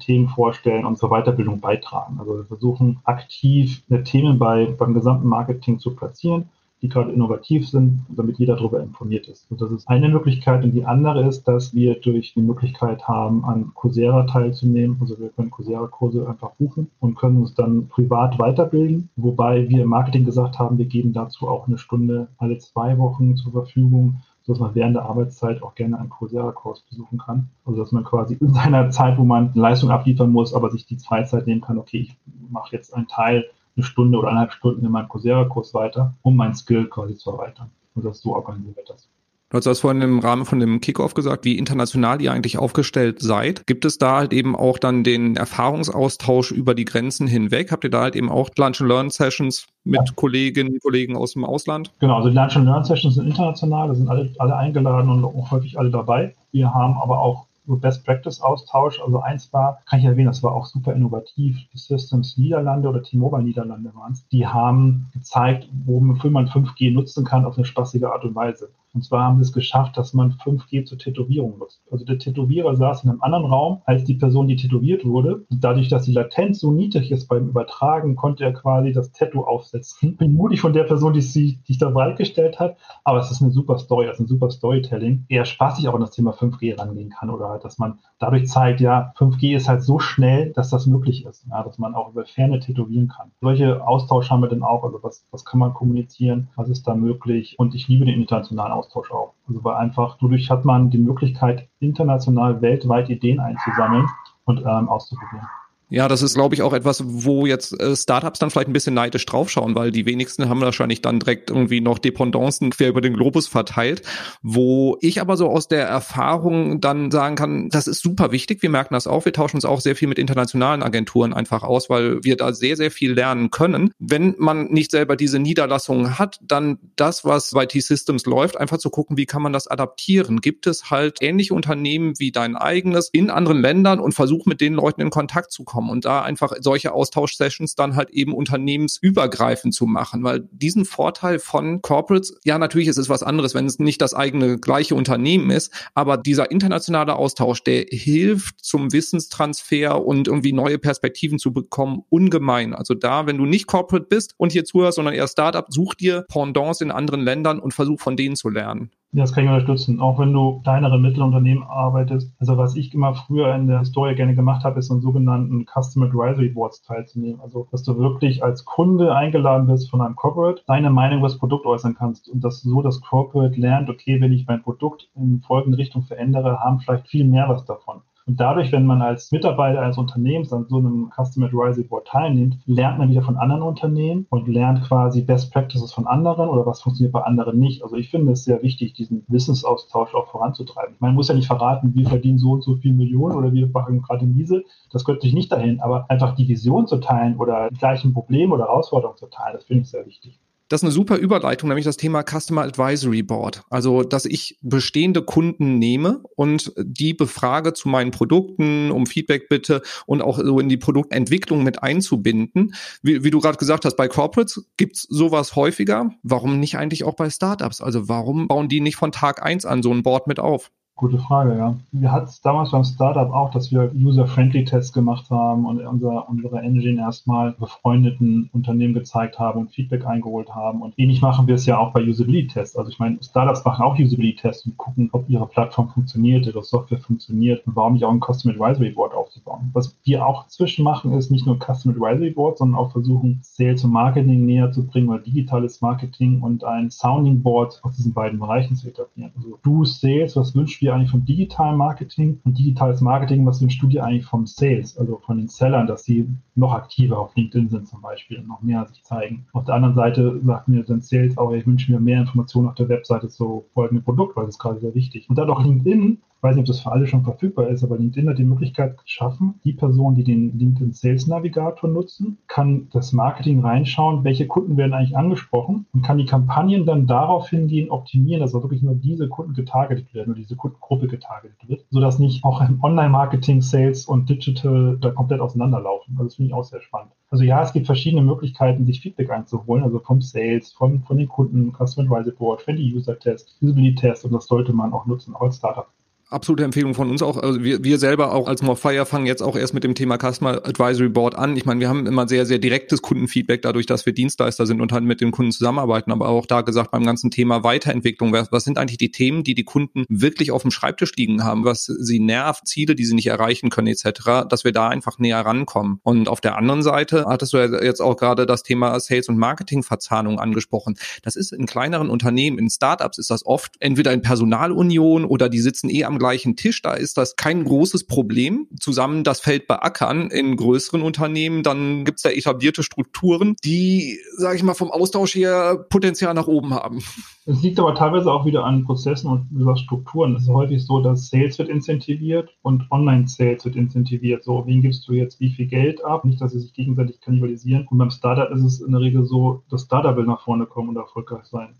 Themen vorstellen und zur Weiterbildung beitragen. Also wir versuchen aktiv Themen bei, beim gesamten Marketing zu platzieren, die gerade innovativ sind, damit jeder darüber informiert ist. Und das ist eine Möglichkeit. Und die andere ist, dass wir durch die Möglichkeit haben, an Coursera teilzunehmen. Also wir können Coursera-Kurse einfach buchen und können uns dann privat weiterbilden. Wobei wir im Marketing gesagt haben, wir geben dazu auch eine Stunde alle zwei Wochen zur Verfügung, dass man während der Arbeitszeit auch gerne einen Coursera-Kurs besuchen kann. Also dass man quasi in seiner Zeit, wo man Leistung abliefern muss, aber sich die Freizeit nehmen kann, okay, ich mache jetzt einen Teil, eine Stunde oder eineinhalb Stunden in meinem Coursera-Kurs weiter, um mein Skill quasi zu erweitern. Und das so organisiert wird das. Du hast vorhin im Rahmen von dem Kickoff gesagt, wie international ihr eigentlich aufgestellt seid. Gibt es da halt eben auch dann den Erfahrungsaustausch über die Grenzen hinweg? Habt ihr da halt eben auch Lunch-and-Learn-Sessions mit ja. Kolleginnen und Kollegen aus dem Ausland? Genau, also die Lunch-and-Learn-Sessions sind international, da sind alle, alle eingeladen und auch häufig alle dabei. Wir haben aber auch Best-Practice-Austausch. Also eins war, kann ich erwähnen, das war auch super innovativ. Die Systems Niederlande oder T-Mobile Niederlande waren es. Die haben gezeigt, wofür man fünf G nutzen kann auf eine spaßige Art und Weise. Und zwar haben sie es geschafft, dass man fünf G zur Tätowierung nutzt. Also der Tätowierer saß in einem anderen Raum als die Person, die tätowiert wurde. Und dadurch, dass die Latenz so niedrig ist beim Übertragen, konnte er quasi das Tattoo aufsetzen. Ich bin mutig von der Person, die sich da bereitgestellt hat. Aber es ist eine super Story, es ist ein super Storytelling. Eher spaßig auch an das Thema fünf G rangehen kann oder halt, dass man dadurch zeigt, ja, fünf G ist halt so schnell, dass das möglich ist. Ja, dass man auch über Ferne tätowieren kann. Solche Austausch haben wir dann auch. Also was, was kann man kommunizieren? Was ist da möglich? Und ich liebe den internationalen Austausch. Austausch auch. Also weil einfach dadurch hat man die Möglichkeit, international weltweit Ideen einzusammeln und ähm, auszuprobieren. Ja, das ist, glaube ich, auch etwas, wo jetzt Startups dann vielleicht ein bisschen neidisch draufschauen, weil die wenigsten haben wahrscheinlich dann direkt irgendwie noch Dependancen quer über den Globus verteilt, wo ich aber so aus der Erfahrung dann sagen kann, das ist super wichtig, wir merken das auch, wir tauschen uns auch sehr viel mit internationalen Agenturen einfach aus, weil wir da sehr, sehr viel lernen können. Wenn man nicht selber diese Niederlassungen hat, dann das, was bei T-Systems läuft, einfach zu gucken, wie kann man das adaptieren? Gibt es halt ähnliche Unternehmen wie dein eigenes in anderen Ländern und versuch mit den Leuten in Kontakt zu kommen? Und da einfach solche Austausch-Sessions dann halt eben unternehmensübergreifend zu machen, weil diesen Vorteil von Corporates, ja natürlich ist es was anderes, wenn es nicht das eigene gleiche Unternehmen ist, aber dieser internationale Austausch, der hilft zum Wissenstransfer und irgendwie neue Perspektiven zu bekommen, ungemein. Also da, wenn du nicht Corporate bist und hier zuhörst, sondern eher Startup, such dir Pendants in anderen Ländern und versuch von denen zu lernen. Ja, das kann ich unterstützen, auch wenn du kleinere Mittelunternehmen arbeitest. Also was ich immer früher in der Historie gerne gemacht habe, ist an sogenannten Customer Advisory Boards teilzunehmen. Also dass du wirklich als Kunde eingeladen bist von einem Corporate, deine Meinung über das Produkt äußern kannst und dass so das Corporate lernt, okay, wenn ich mein Produkt in folgende Richtung verändere, haben vielleicht viel mehr was davon. Und dadurch, wenn man als Mitarbeiter eines Unternehmens an so einem Customer Advisory Board teilnimmt, lernt man wieder von anderen Unternehmen und lernt quasi Best Practices von anderen oder was funktioniert bei anderen nicht. Also ich finde es sehr wichtig, diesen Wissensaustausch auch voranzutreiben. Ich meine, man muss ja nicht verraten, wir verdienen so und so viel Millionen oder wir machen gerade Miese. Das gehört sich nicht dahin, aber einfach die Vision zu teilen oder die gleichen Probleme oder Herausforderungen zu teilen, das finde ich sehr wichtig. Das ist eine super Überleitung, nämlich das Thema Customer Advisory Board. Also, dass ich bestehende Kunden nehme und die befrage zu meinen Produkten, um Feedback bitte und auch so in die Produktentwicklung mit einzubinden. Wie, wie du gerade gesagt hast, bei Corporates gibt's sowas häufiger. Warum nicht eigentlich auch bei Startups? Also, warum bauen die nicht von Tag eins an so ein Board mit auf? Gute Frage, ja. Wir hatten es damals beim Startup auch, dass wir User-Friendly-Tests gemacht haben und unser, unsere Engine erstmal befreundeten Unternehmen gezeigt haben und Feedback eingeholt haben. Und ähnlich machen wir es ja auch bei Usability-Tests. Also ich meine, Startups machen auch Usability-Tests und gucken, ob ihre Plattform funktioniert, ihre Software funktioniert und warum nicht auch ein Customer Advisory Board aufzubauen. Was wir auch zwischen machen, ist nicht nur Customer Advisory Board, sondern auch versuchen, Sales und Marketing näher zu bringen oder digitales Marketing und ein Sounding Board aus diesen beiden Bereichen zu etablieren. Also du Sales, was wünschst du eigentlich vom digitalen Marketing und digitales Marketing, was wünschst du dir eigentlich vom Sales, also von den Sellern, dass sie noch aktiver auf LinkedIn sind zum Beispiel und noch mehr sich zeigen. Auf der anderen Seite sagt mir dann Sales auch, ich wünsche mir mehr Informationen auf der Webseite zu folgendem Produkt, weil das ist gerade sehr wichtig. Und dadurch LinkedIn, ich weiß nicht, ob das für alle schon verfügbar ist, aber LinkedIn hat die Möglichkeit geschaffen, die Personen, die den LinkedIn Sales Navigator nutzen, kann das Marketing reinschauen, welche Kunden werden eigentlich angesprochen und kann die Kampagnen dann darauf hingehen, optimieren, dass auch wirklich nur diese Kunden getargetet werden, nur diese Kundengruppe getargetet wird, sodass nicht auch im Online-Marketing, Sales und Digital da komplett auseinanderlaufen. Also das finde ich auch sehr spannend. Also ja, es gibt verschiedene Möglichkeiten, sich Feedback einzuholen, also vom Sales, von, von den Kunden, Customer Advisory Board, Friendly-User-Test, Usability-Test, und das sollte man auch nutzen, auch als Startup. Absolute Empfehlung von uns auch. Also wir, wir selber auch als Morefire fangen jetzt auch erst mit dem Thema Customer Advisory Board an. Ich meine, wir haben immer sehr, sehr direktes Kundenfeedback dadurch, dass wir Dienstleister sind und halt mit den Kunden zusammenarbeiten. Aber auch da gesagt, beim ganzen Thema Weiterentwicklung, was, was sind eigentlich die Themen, die die Kunden wirklich auf dem Schreibtisch liegen haben, was sie nervt, Ziele, die sie nicht erreichen können et cetera, dass wir da einfach näher rankommen. Und auf der anderen Seite hattest du ja jetzt auch gerade das Thema Sales- und Marketing-Verzahnung angesprochen. Das ist in kleineren Unternehmen, in Startups ist das oft entweder in Personalunion oder die sitzen eh am gleichen Tisch, da ist das kein großes Problem, zusammen das Feld beackern. In größeren Unternehmen, dann gibt es da etablierte Strukturen, die, sage ich mal, vom Austausch her Potenzial nach oben haben. Es liegt aber teilweise auch wieder an Prozessen und über Strukturen. Es ist häufig so, dass Sales wird incentiviert und Online-Sales wird incentiviert. So, wen gibst du jetzt wie viel Geld ab? Nicht, dass sie sich gegenseitig kannibalisieren. Und beim Startup ist es in der Regel so, das Startup will nach vorne kommen und erfolgreich sein.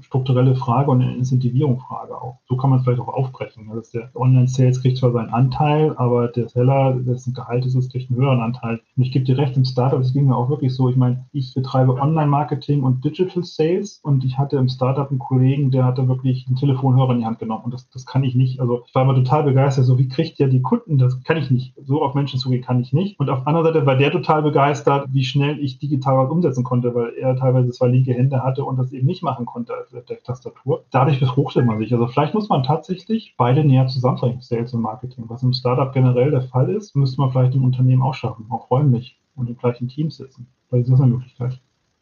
Strukturelle Frage und eine Incentivierung-Frage auch. So kann man es vielleicht auch aufbrechen. Also der Online-Sales kriegt zwar seinen Anteil, aber der Seller, dessen Gehalt ist, kriegt einen höheren Anteil. Und ich gebe dir recht, im Startup, das ging mir auch wirklich so. Ich meine, ich betreibe Online-Marketing und Digital-Sales und ich hatte im Startup einen Kollegen, der hatte wirklich einen Telefonhörer in die Hand genommen und das, das kann ich nicht. Also ich war immer total begeistert. So, wie kriegt der die Kunden? Das kann ich nicht. So auf Menschen zugehen kann ich nicht. Und auf der anderen Seite war der total begeistert, wie schnell ich digital was umsetzen konnte, weil er teilweise zwei linke Hände hatte und das eben nicht machen konnte. Der Tastatur. Dadurch befruchtet man sich. Also vielleicht muss man tatsächlich beide näher zusammenbringen, Sales und Marketing. Was im Startup generell der Fall ist, müsste man vielleicht im Unternehmen auch schaffen, auch räumlich und im gleichen Team sitzen. Vielleicht ist das eine Möglichkeit.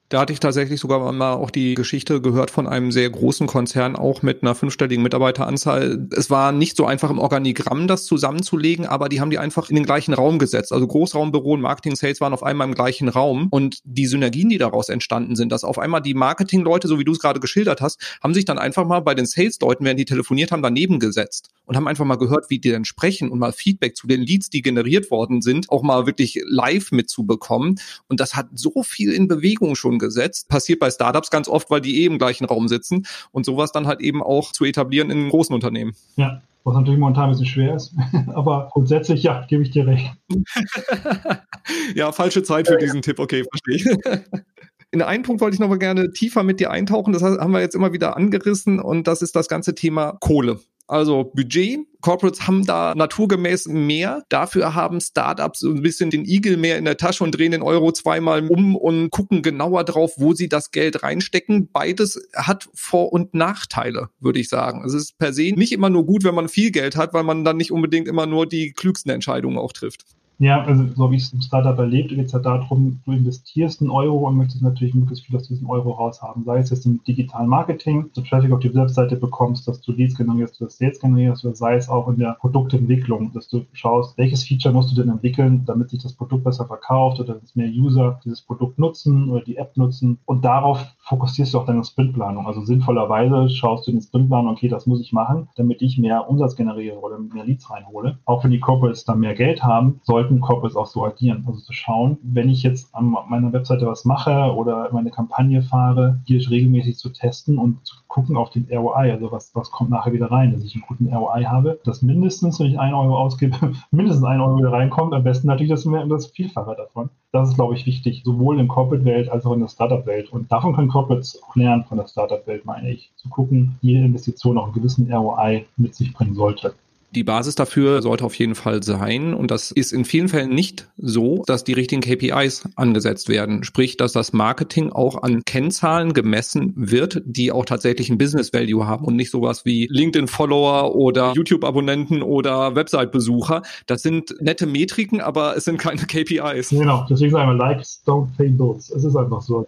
Da hatte ich tatsächlich sogar mal auch die Geschichte gehört von einem sehr großen Konzern, auch mit einer fünfstelligen Mitarbeiteranzahl. Es war nicht so einfach im Organigramm, das zusammenzulegen, aber die haben die einfach in den gleichen Raum gesetzt. Also Großraumbüro und Marketing Sales waren auf einmal im gleichen Raum und die Synergien, die daraus entstanden sind, dass auf einmal die Marketingleute, so wie du es gerade geschildert hast, haben sich dann einfach mal bei den Sales-Leuten, während die telefoniert haben, daneben gesetzt und haben einfach mal gehört, wie die denn sprechen und mal Feedback zu den Leads, die generiert worden sind, auch mal wirklich live mitzubekommen. Und das hat so viel in Bewegung schon gesetzt. Passiert bei Startups ganz oft, weil die eh im gleichen Raum sitzen und sowas dann halt eben auch zu etablieren in großen Unternehmen. Ja, was natürlich momentan ein bisschen schwer ist, aber grundsätzlich, ja, gebe ich dir recht. Ja, falsche Zeit für ja, diesen ja. Tipp, okay, verstehe ich. In einen Punkt wollte ich noch mal gerne tiefer mit dir eintauchen, das haben wir jetzt immer wieder angerissen und das ist das ganze Thema Kohle. Also Budget, Corporates haben da naturgemäß mehr. Dafür haben Startups so ein bisschen den Igel mehr in der Tasche und drehen den Euro zweimal um und gucken genauer drauf, wo sie das Geld reinstecken. Beides hat Vor- und Nachteile, würde ich sagen. Es ist per se nicht immer nur gut, wenn man viel Geld hat, weil man dann nicht unbedingt immer nur die klügsten Entscheidungen auch trifft. Ja, also so wie ich es im Startup erlebt, geht es ja darum, du investierst einen Euro und möchtest natürlich möglichst viel aus diesem Euro raushaben. Sei es jetzt im digitalen Marketing, dass du Traffic auf die Webseite bekommst, dass du Leads generierst, dass du Sales generierst, oder sei es auch in der Produktentwicklung, dass du schaust, welches Feature musst du denn entwickeln, damit sich das Produkt besser verkauft oder dass mehr User dieses Produkt nutzen oder die App nutzen. Und darauf fokussierst du auch deine Sprintplanung. Also sinnvollerweise schaust du in die Sprintplanung, okay, das muss ich machen, damit ich mehr Umsatz generiere oder mehr Leads reinhole. Auch wenn die Corporates dann mehr Geld haben, sollten Rücken Corporates auch so agieren. Also zu schauen, wenn ich jetzt an meiner Webseite was mache oder meine Kampagne fahre, die ich regelmäßig zu testen und zu gucken auf den R O I, also was, was kommt nachher wieder rein, dass ich einen guten R O I habe, dass mindestens, wenn ich einen Euro ausgebe, mindestens einen Euro wieder reinkommt, am besten natürlich das, mehr, das Vielfache davon. Das ist, glaube ich, wichtig, sowohl in der Corporate-Welt als auch in der Startup-Welt. Und davon können Corporates auch lernen, von der Startup-Welt, meine ich, zu gucken, jede Investition auch einen gewissen R O I mit sich bringen sollte. Die Basis dafür sollte auf jeden Fall sein, und das ist in vielen Fällen nicht so, dass die richtigen K P Is angesetzt werden. Sprich, dass das Marketing auch an Kennzahlen gemessen wird, die auch tatsächlich ein Business Value haben und nicht sowas wie LinkedIn-Follower oder YouTube-Abonnenten oder Website-Besucher. Das sind nette Metriken, aber es sind keine K P Is. Genau, deswegen sagen wir, Likes don't pay bills. Es ist einfach so.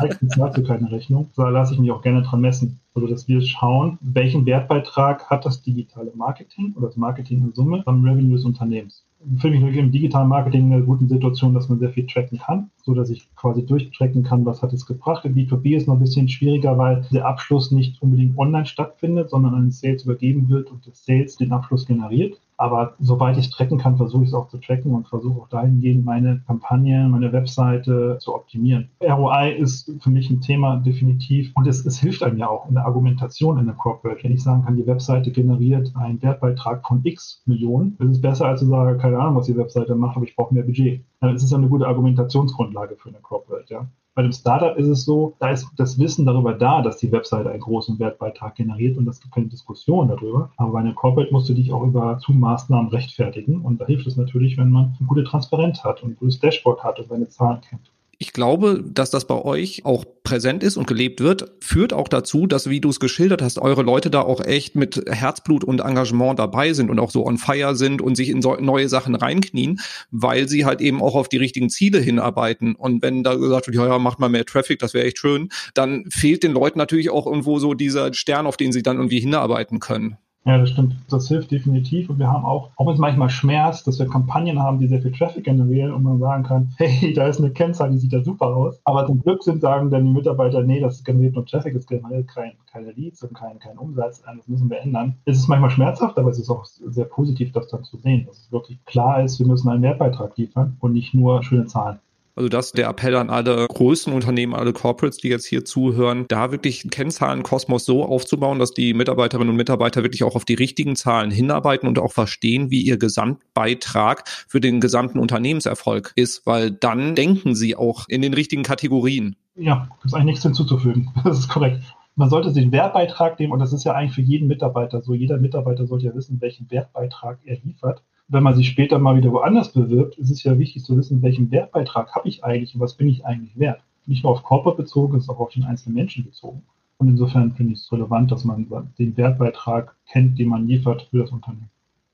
Likes bezahlt für keine Rechnung. Da lasse ich mich auch gerne dran messen. Also, dass wir schauen, welchen Wertbeitrag hat das digitale Marketing oder das Marketing in Summe am Revenue des Unternehmens. Finde ich natürlich im digitalen Marketing in einer guten Situation, dass man sehr viel tracken kann, so dass ich quasi durchtracken kann, was hat es gebracht. Im B zwei B ist noch ein bisschen schwieriger, weil der Abschluss nicht unbedingt online stattfindet, sondern an den Sales übergeben wird und das Sales den Abschluss generiert. Aber soweit ich tracken kann, versuche ich es auch zu tracken und versuche auch dahingehend meine Kampagne, meine Webseite zu optimieren. R O I ist für mich ein Thema definitiv, und es, es hilft einem ja auch in der Argumentation in der Corporate. Wenn ich sagen kann, die Webseite generiert einen Wertbeitrag von x Millionen, das ist besser, als zu sagen, keine Ahnung, was die Webseite macht, aber ich brauche mehr Budget. Es ist ja eine gute Argumentationsgrundlage für eine Corporate, ja. Bei dem Startup ist es so, da ist das Wissen darüber da, dass die Webseite einen großen Wertbeitrag generiert, und es gibt keine Diskussion darüber. Aber bei einer Corporate musst du dich auch über zu Maßnahmen rechtfertigen, und da hilft es natürlich, wenn man eine gute Transparenz hat und ein gutes Dashboard hat und seine Zahlen kennt. Ich glaube, dass das bei euch auch präsent ist und gelebt wird, führt auch dazu, dass, wie du es geschildert hast, eure Leute da auch echt mit Herzblut und Engagement dabei sind und auch so on fire sind und sich in so neue Sachen reinknien, weil sie halt eben auch auf die richtigen Ziele hinarbeiten. Und wenn da gesagt wird, ja, ja, macht mal mehr Traffic, das wäre echt schön, dann fehlt den Leuten natürlich auch irgendwo so dieser Stern, auf den sie dann irgendwie hinarbeiten können. Ja, das stimmt. Das hilft definitiv. Und wir haben auch, auch wenn es manchmal schmerzt, dass wir Kampagnen haben, die sehr viel Traffic generieren und man sagen kann, hey, da ist eine Kennzahl, die sieht ja super aus. Aber zum Glück sind sagen dann die Mitarbeiter, nee, das generiert nur Traffic, das generiert kein, keine Leads und kein, kein Umsatz. Das müssen wir ändern. Es ist manchmal schmerzhaft, aber es ist auch sehr positiv, das dann zu sehen, dass es wirklich klar ist, wir müssen einen Mehrwertbeitrag liefern und nicht nur schöne Zahlen. Also das ist der Appell an alle größten Unternehmen, alle Corporates, die jetzt hier zuhören, da wirklich Kennzahlenkosmos so aufzubauen, dass die Mitarbeiterinnen und Mitarbeiter wirklich auch auf die richtigen Zahlen hinarbeiten und auch verstehen, wie ihr Gesamtbeitrag für den gesamten Unternehmenserfolg ist, weil dann denken sie auch in den richtigen Kategorien. Ja, gibt es eigentlich nichts hinzuzufügen. Das ist korrekt. Man sollte den Wertbeitrag nehmen, und das ist ja eigentlich für jeden Mitarbeiter so. Jeder Mitarbeiter sollte ja wissen, welchen Wertbeitrag er liefert. Wenn man sich später mal wieder woanders bewirbt, ist es ja wichtig zu wissen, welchen Wertbeitrag habe ich eigentlich und was bin ich eigentlich wert. Nicht nur auf Corporate bezogen, sondern auch auf den einzelnen Menschen bezogen. Und insofern finde ich es relevant, dass man den Wertbeitrag kennt, den man liefert für das Unternehmen.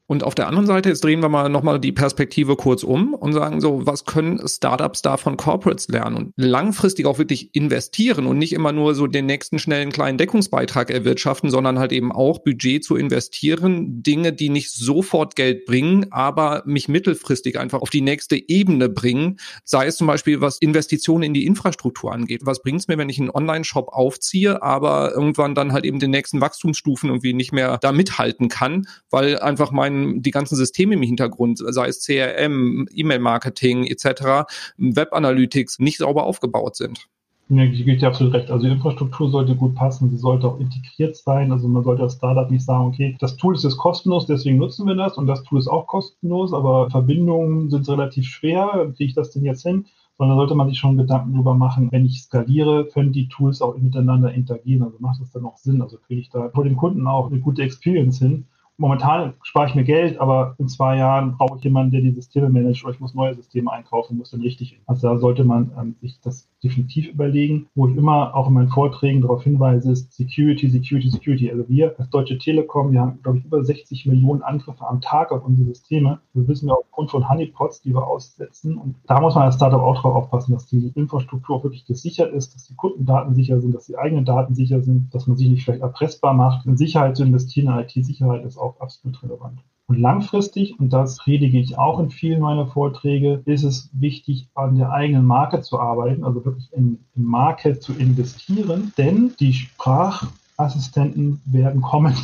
Und auf der anderen Seite, jetzt drehen wir mal nochmal die Perspektive kurz um und sagen so, was können Startups da von Corporates lernen und langfristig auch wirklich investieren und nicht immer nur so den nächsten schnellen kleinen Deckungsbeitrag erwirtschaften, sondern halt eben auch Budget zu investieren, Dinge, die nicht sofort Geld bringen, aber mich mittelfristig einfach auf die nächste Ebene bringen, sei es zum Beispiel, was Investitionen in die Infrastruktur angeht. Was bringt es mir, wenn ich einen Online-Shop aufziehe, aber irgendwann dann halt eben den nächsten Wachstumsstufen irgendwie nicht mehr da mithalten kann, weil einfach mein die ganzen Systeme im Hintergrund, sei es C R M, E-Mail-Marketing et cetera, Web-Analytics, nicht sauber aufgebaut sind. Ja, ich gebe dir absolut recht. Also die Infrastruktur sollte gut passen, sie sollte auch integriert sein. Also man sollte als Startup nicht sagen, okay, das Tool ist jetzt kostenlos, deswegen nutzen wir das, und das Tool ist auch kostenlos, aber Verbindungen sind relativ schwer, kriege ich das denn jetzt hin? Sondern sollte man sich schon Gedanken darüber machen, wenn ich skaliere, können die Tools auch miteinander interagieren. Also macht das dann auch Sinn? Also kriege ich da vor dem Kunden auch eine gute Experience hin? Momentan spare ich mir Geld, aber in zwei Jahren brauche ich jemanden, der die Systeme managt, oder ich muss neue Systeme einkaufen, muss dann richtig. Also da sollte man ähm, sich das definitiv überlegen. Wo ich immer auch in meinen Vorträgen darauf hinweise, ist Security, Security, Security. Also wir als Deutsche Telekom, wir haben, glaube ich, über sechzig Millionen Angriffe am Tag auf unsere Systeme. Das wissen wir aufgrund von Honeypots, die wir aussetzen. Und da muss man als Startup auch drauf aufpassen, dass die Infrastruktur auch wirklich gesichert ist, dass die Kundendaten sicher sind, dass die eigenen Daten sicher sind, dass man sich nicht vielleicht erpressbar macht. In Sicherheit zu investieren, in I T-Sicherheit ist auch absolut relevant. Und langfristig, und das predige ich auch in vielen meiner Vorträge, ist es wichtig, an der eigenen Marke zu arbeiten, also wirklich in, in Marke zu investieren, denn die Sprachassistenten werden kommen.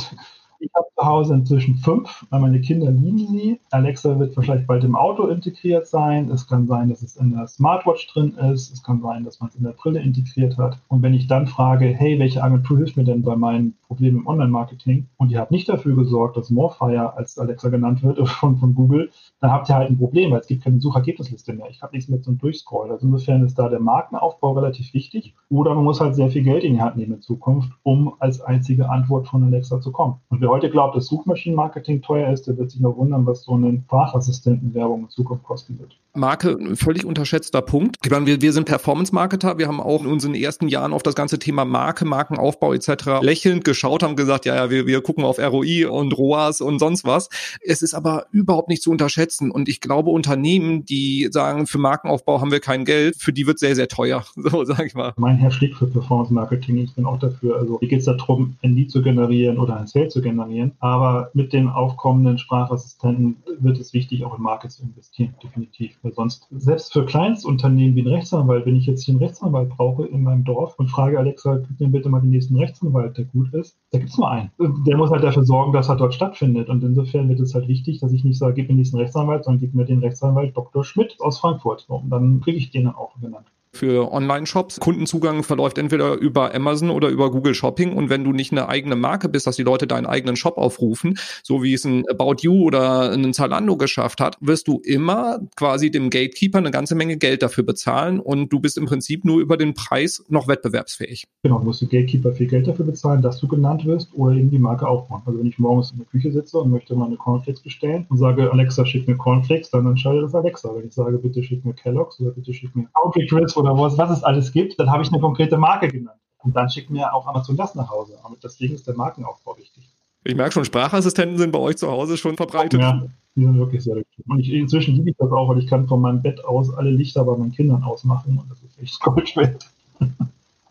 Ich habe zu Hause inzwischen fünf, weil meine Kinder lieben sie. Alexa wird wahrscheinlich bald im Auto integriert sein. Es kann sein, dass es in der Smartwatch drin ist. Es kann sein, dass man es in der Brille integriert hat. Und wenn ich dann frage, hey, welche Agentur hilft mir denn bei meinen Problemen im Online-Marketing? Und ihr habt nicht dafür gesorgt, dass Morefire als Alexa genannt wird von, von Google, dann habt ihr halt ein Problem, weil es gibt keine Suchergebnisliste mehr. Ich habe nichts mehr zum Durchscrollen. Also insofern ist da der Markenaufbau relativ wichtig. Oder man muss halt sehr viel Geld in die Hand nehmen in Zukunft, um als einzige Antwort von Alexa zu kommen. Und wer heute glaubt, dass Suchmaschinenmarketing teuer ist, der wird sich noch wundern, was so eine Sprachassistentenwerbung in Zukunft kosten wird. Marke, ein völlig unterschätzter Punkt. Ich meine, wir, wir sind Performance-Marketer. Wir haben auch in unseren ersten Jahren auf das ganze Thema Marke, Markenaufbau et cetera lächelnd geschaut, haben gesagt, ja, ja, wir, wir gucken auf R O I und R O A S und sonst was. Es ist aber überhaupt nicht zu unterschätzen. Und ich glaube, Unternehmen, die sagen, für Markenaufbau haben wir kein Geld, für die wird sehr, sehr teuer. So, sag ich mal. Mein Herr schlägt für Performance-Marketing. Ich bin auch dafür. Also, hier geht es darum, ein Lead zu generieren oder ein Sale zu generieren. Aber mit den aufkommenden Sprachassistenten wird es wichtig, auch in Marke zu investieren. Definitiv. Weil sonst, selbst für Kleinstunternehmen wie ein Rechtsanwalt, wenn ich jetzt hier einen Rechtsanwalt brauche in meinem Dorf und frage Alexa, gib mir bitte mal den nächsten Rechtsanwalt, der gut ist, da gibt es nur einen. Der muss halt dafür sorgen, dass er dort stattfindet. Und insofern wird es halt wichtig, dass ich nicht sage, gib mir den nächsten Rechtsanwalt, sondern gib mir den Rechtsanwalt Doktor Schmidt aus Frankfurt. Und dann kriege ich den dann auch genannt. Für Online-Shops. Kundenzugang verläuft entweder über Amazon oder über Google Shopping. Und wenn du nicht eine eigene Marke bist, dass die Leute deinen eigenen Shop aufrufen, so wie es ein About You oder ein Zalando geschafft hat, wirst du immer quasi dem Gatekeeper eine ganze Menge Geld dafür bezahlen und du bist im Prinzip nur über den Preis noch wettbewerbsfähig. Genau, musst du Gatekeeper viel Geld dafür bezahlen, dass du genannt wirst oder eben die Marke aufbauen. Also wenn ich morgens in der Küche sitze und möchte meine Cornflakes bestellen und sage, Alexa, schick mir Cornflakes, dann entscheidet das Alexa. Wenn ich sage, bitte schick mir Kellogg's oder bitte schick mir Country Crisp oder was, was es alles gibt, dann habe ich eine konkrete Marke genannt. Und dann schickt mir auch Amazon das nach Hause. Aber deswegen ist der Markenaufbau wichtig. Ich merke schon, Sprachassistenten sind bei euch zu Hause schon verbreitet. Ja, die sind wirklich sehr wichtig. Und ich, inzwischen liebe ich das auch, weil ich kann von meinem Bett aus alle Lichter bei meinen Kindern ausmachen. Und das ist echt Gold wert.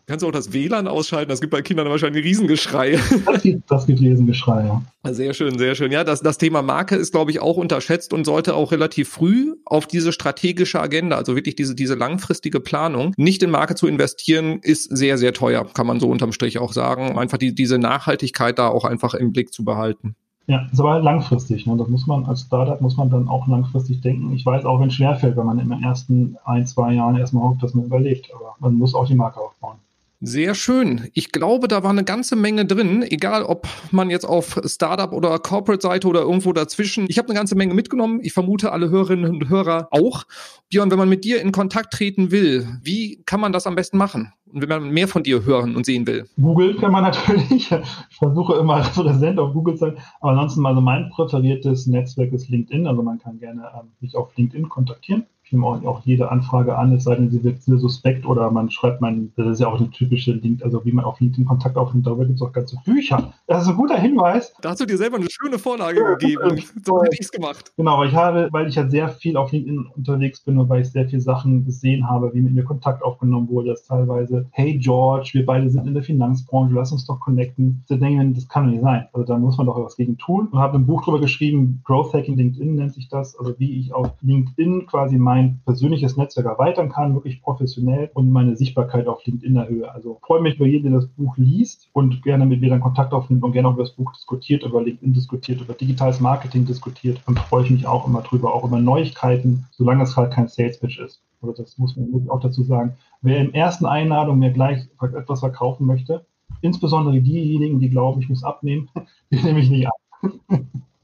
Kannst du auch das W L A N ausschalten? Das gibt bei Kindern wahrscheinlich ein Riesengeschrei. Das gibt, das gibt Riesengeschrei, ja. Sehr schön, sehr schön. Ja, das, das Thema Marke ist, glaube ich, auch unterschätzt und sollte auch relativ früh auf diese strategische Agenda, also wirklich diese, diese langfristige Planung, nicht in Marke zu investieren, ist sehr, sehr teuer, kann man so unterm Strich auch sagen, um einfach die, diese Nachhaltigkeit da auch einfach im Blick zu behalten. Ja, das ist aber langfristig. Ne? Das muss man als Startup muss man dann auch langfristig denken. Ich weiß auch, wenn es schwerfällt, wenn man in den ersten ein, zwei Jahren erstmal hofft, dass man überlebt. Aber man muss auch die Marke aufbauen. Sehr schön. Ich glaube, da war eine ganze Menge drin, egal ob man jetzt auf Startup- oder Corporate-Seite oder irgendwo dazwischen. Ich habe eine ganze Menge mitgenommen. Ich vermute, alle Hörerinnen und Hörer auch. Björn, wenn man mit dir in Kontakt treten will, wie kann man das am besten machen? Und wenn man mehr von dir hören und sehen will? Google kann man natürlich. Ich versuche immer präsent auf Google zu sein. Aber ansonsten, also mein präferiertes Netzwerk ist LinkedIn. Also man kann gerne ähm, mich auf LinkedIn kontaktieren. Ich nehme auch jede Anfrage an, es sei denn, sie wird suspekt oder man schreibt, man, das ist ja auch eine typische LinkedIn, also wie man auf LinkedIn Kontakt aufnimmt, darüber gibt es auch ganze Bücher. Das ist ein guter Hinweis. Da hast du dir selber eine schöne Vorlage gegeben. So hätte ich es gemacht. Genau, ich habe, weil ich ja sehr viel auf LinkedIn unterwegs bin und weil ich sehr viele Sachen gesehen habe, wie mit mir Kontakt aufgenommen wurde, dass teilweise, hey George, wir beide sind in der Finanzbranche, lass uns doch connecten. Da denke ich, das kann doch nicht sein. Also da muss man doch was gegen tun. Und habe ein Buch drüber geschrieben, Growth Hacking LinkedIn nennt sich das, also wie ich auf LinkedIn quasi mein mein persönliches Netzwerk erweitern kann, wirklich professionell und meine Sichtbarkeit auf LinkedIn erhöhe. Also freue mich über jeden, der das Buch liest und gerne mit mir dann Kontakt aufnimmt und gerne über das Buch diskutiert, über LinkedIn diskutiert, über digitales Marketing diskutiert. Dann freue ich mich auch immer drüber, auch über Neuigkeiten, solange es halt kein Sales-Pitch ist. Oder das muss man auch dazu sagen. Wer im ersten Einladung mir gleich etwas verkaufen möchte, insbesondere diejenigen, die glauben, ich muss abnehmen, die nehme ich nicht ab.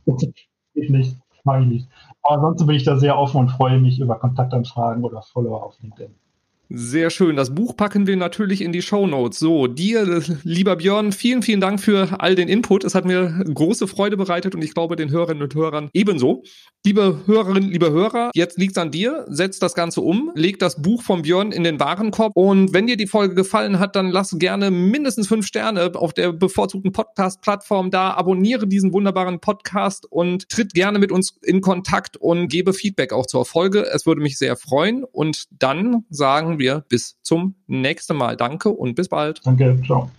Das geht nicht. Mache ich nicht. Aber ansonsten bin ich da sehr offen und freue mich über Kontaktanfragen oder Follower auf LinkedIn. Sehr schön. Das Buch packen wir natürlich in die Shownotes. So, dir, lieber Björn, vielen, vielen Dank für all den Input. Es hat mir große Freude bereitet und ich glaube den Hörerinnen und Hörern ebenso. Liebe Hörerinnen, liebe Hörer, jetzt liegt es an dir. Setz das Ganze um, leg das Buch von Björn in den Warenkorb und wenn dir die Folge gefallen hat, dann lass gerne mindestens fünf Sterne auf der bevorzugten Podcast-Plattform da. Abonniere diesen wunderbaren Podcast und tritt gerne mit uns in Kontakt und gebe Feedback auch zur Folge. Es würde mich sehr freuen und dann sagen wir, bis zum nächsten Mal. Danke und bis bald. Danke, ciao.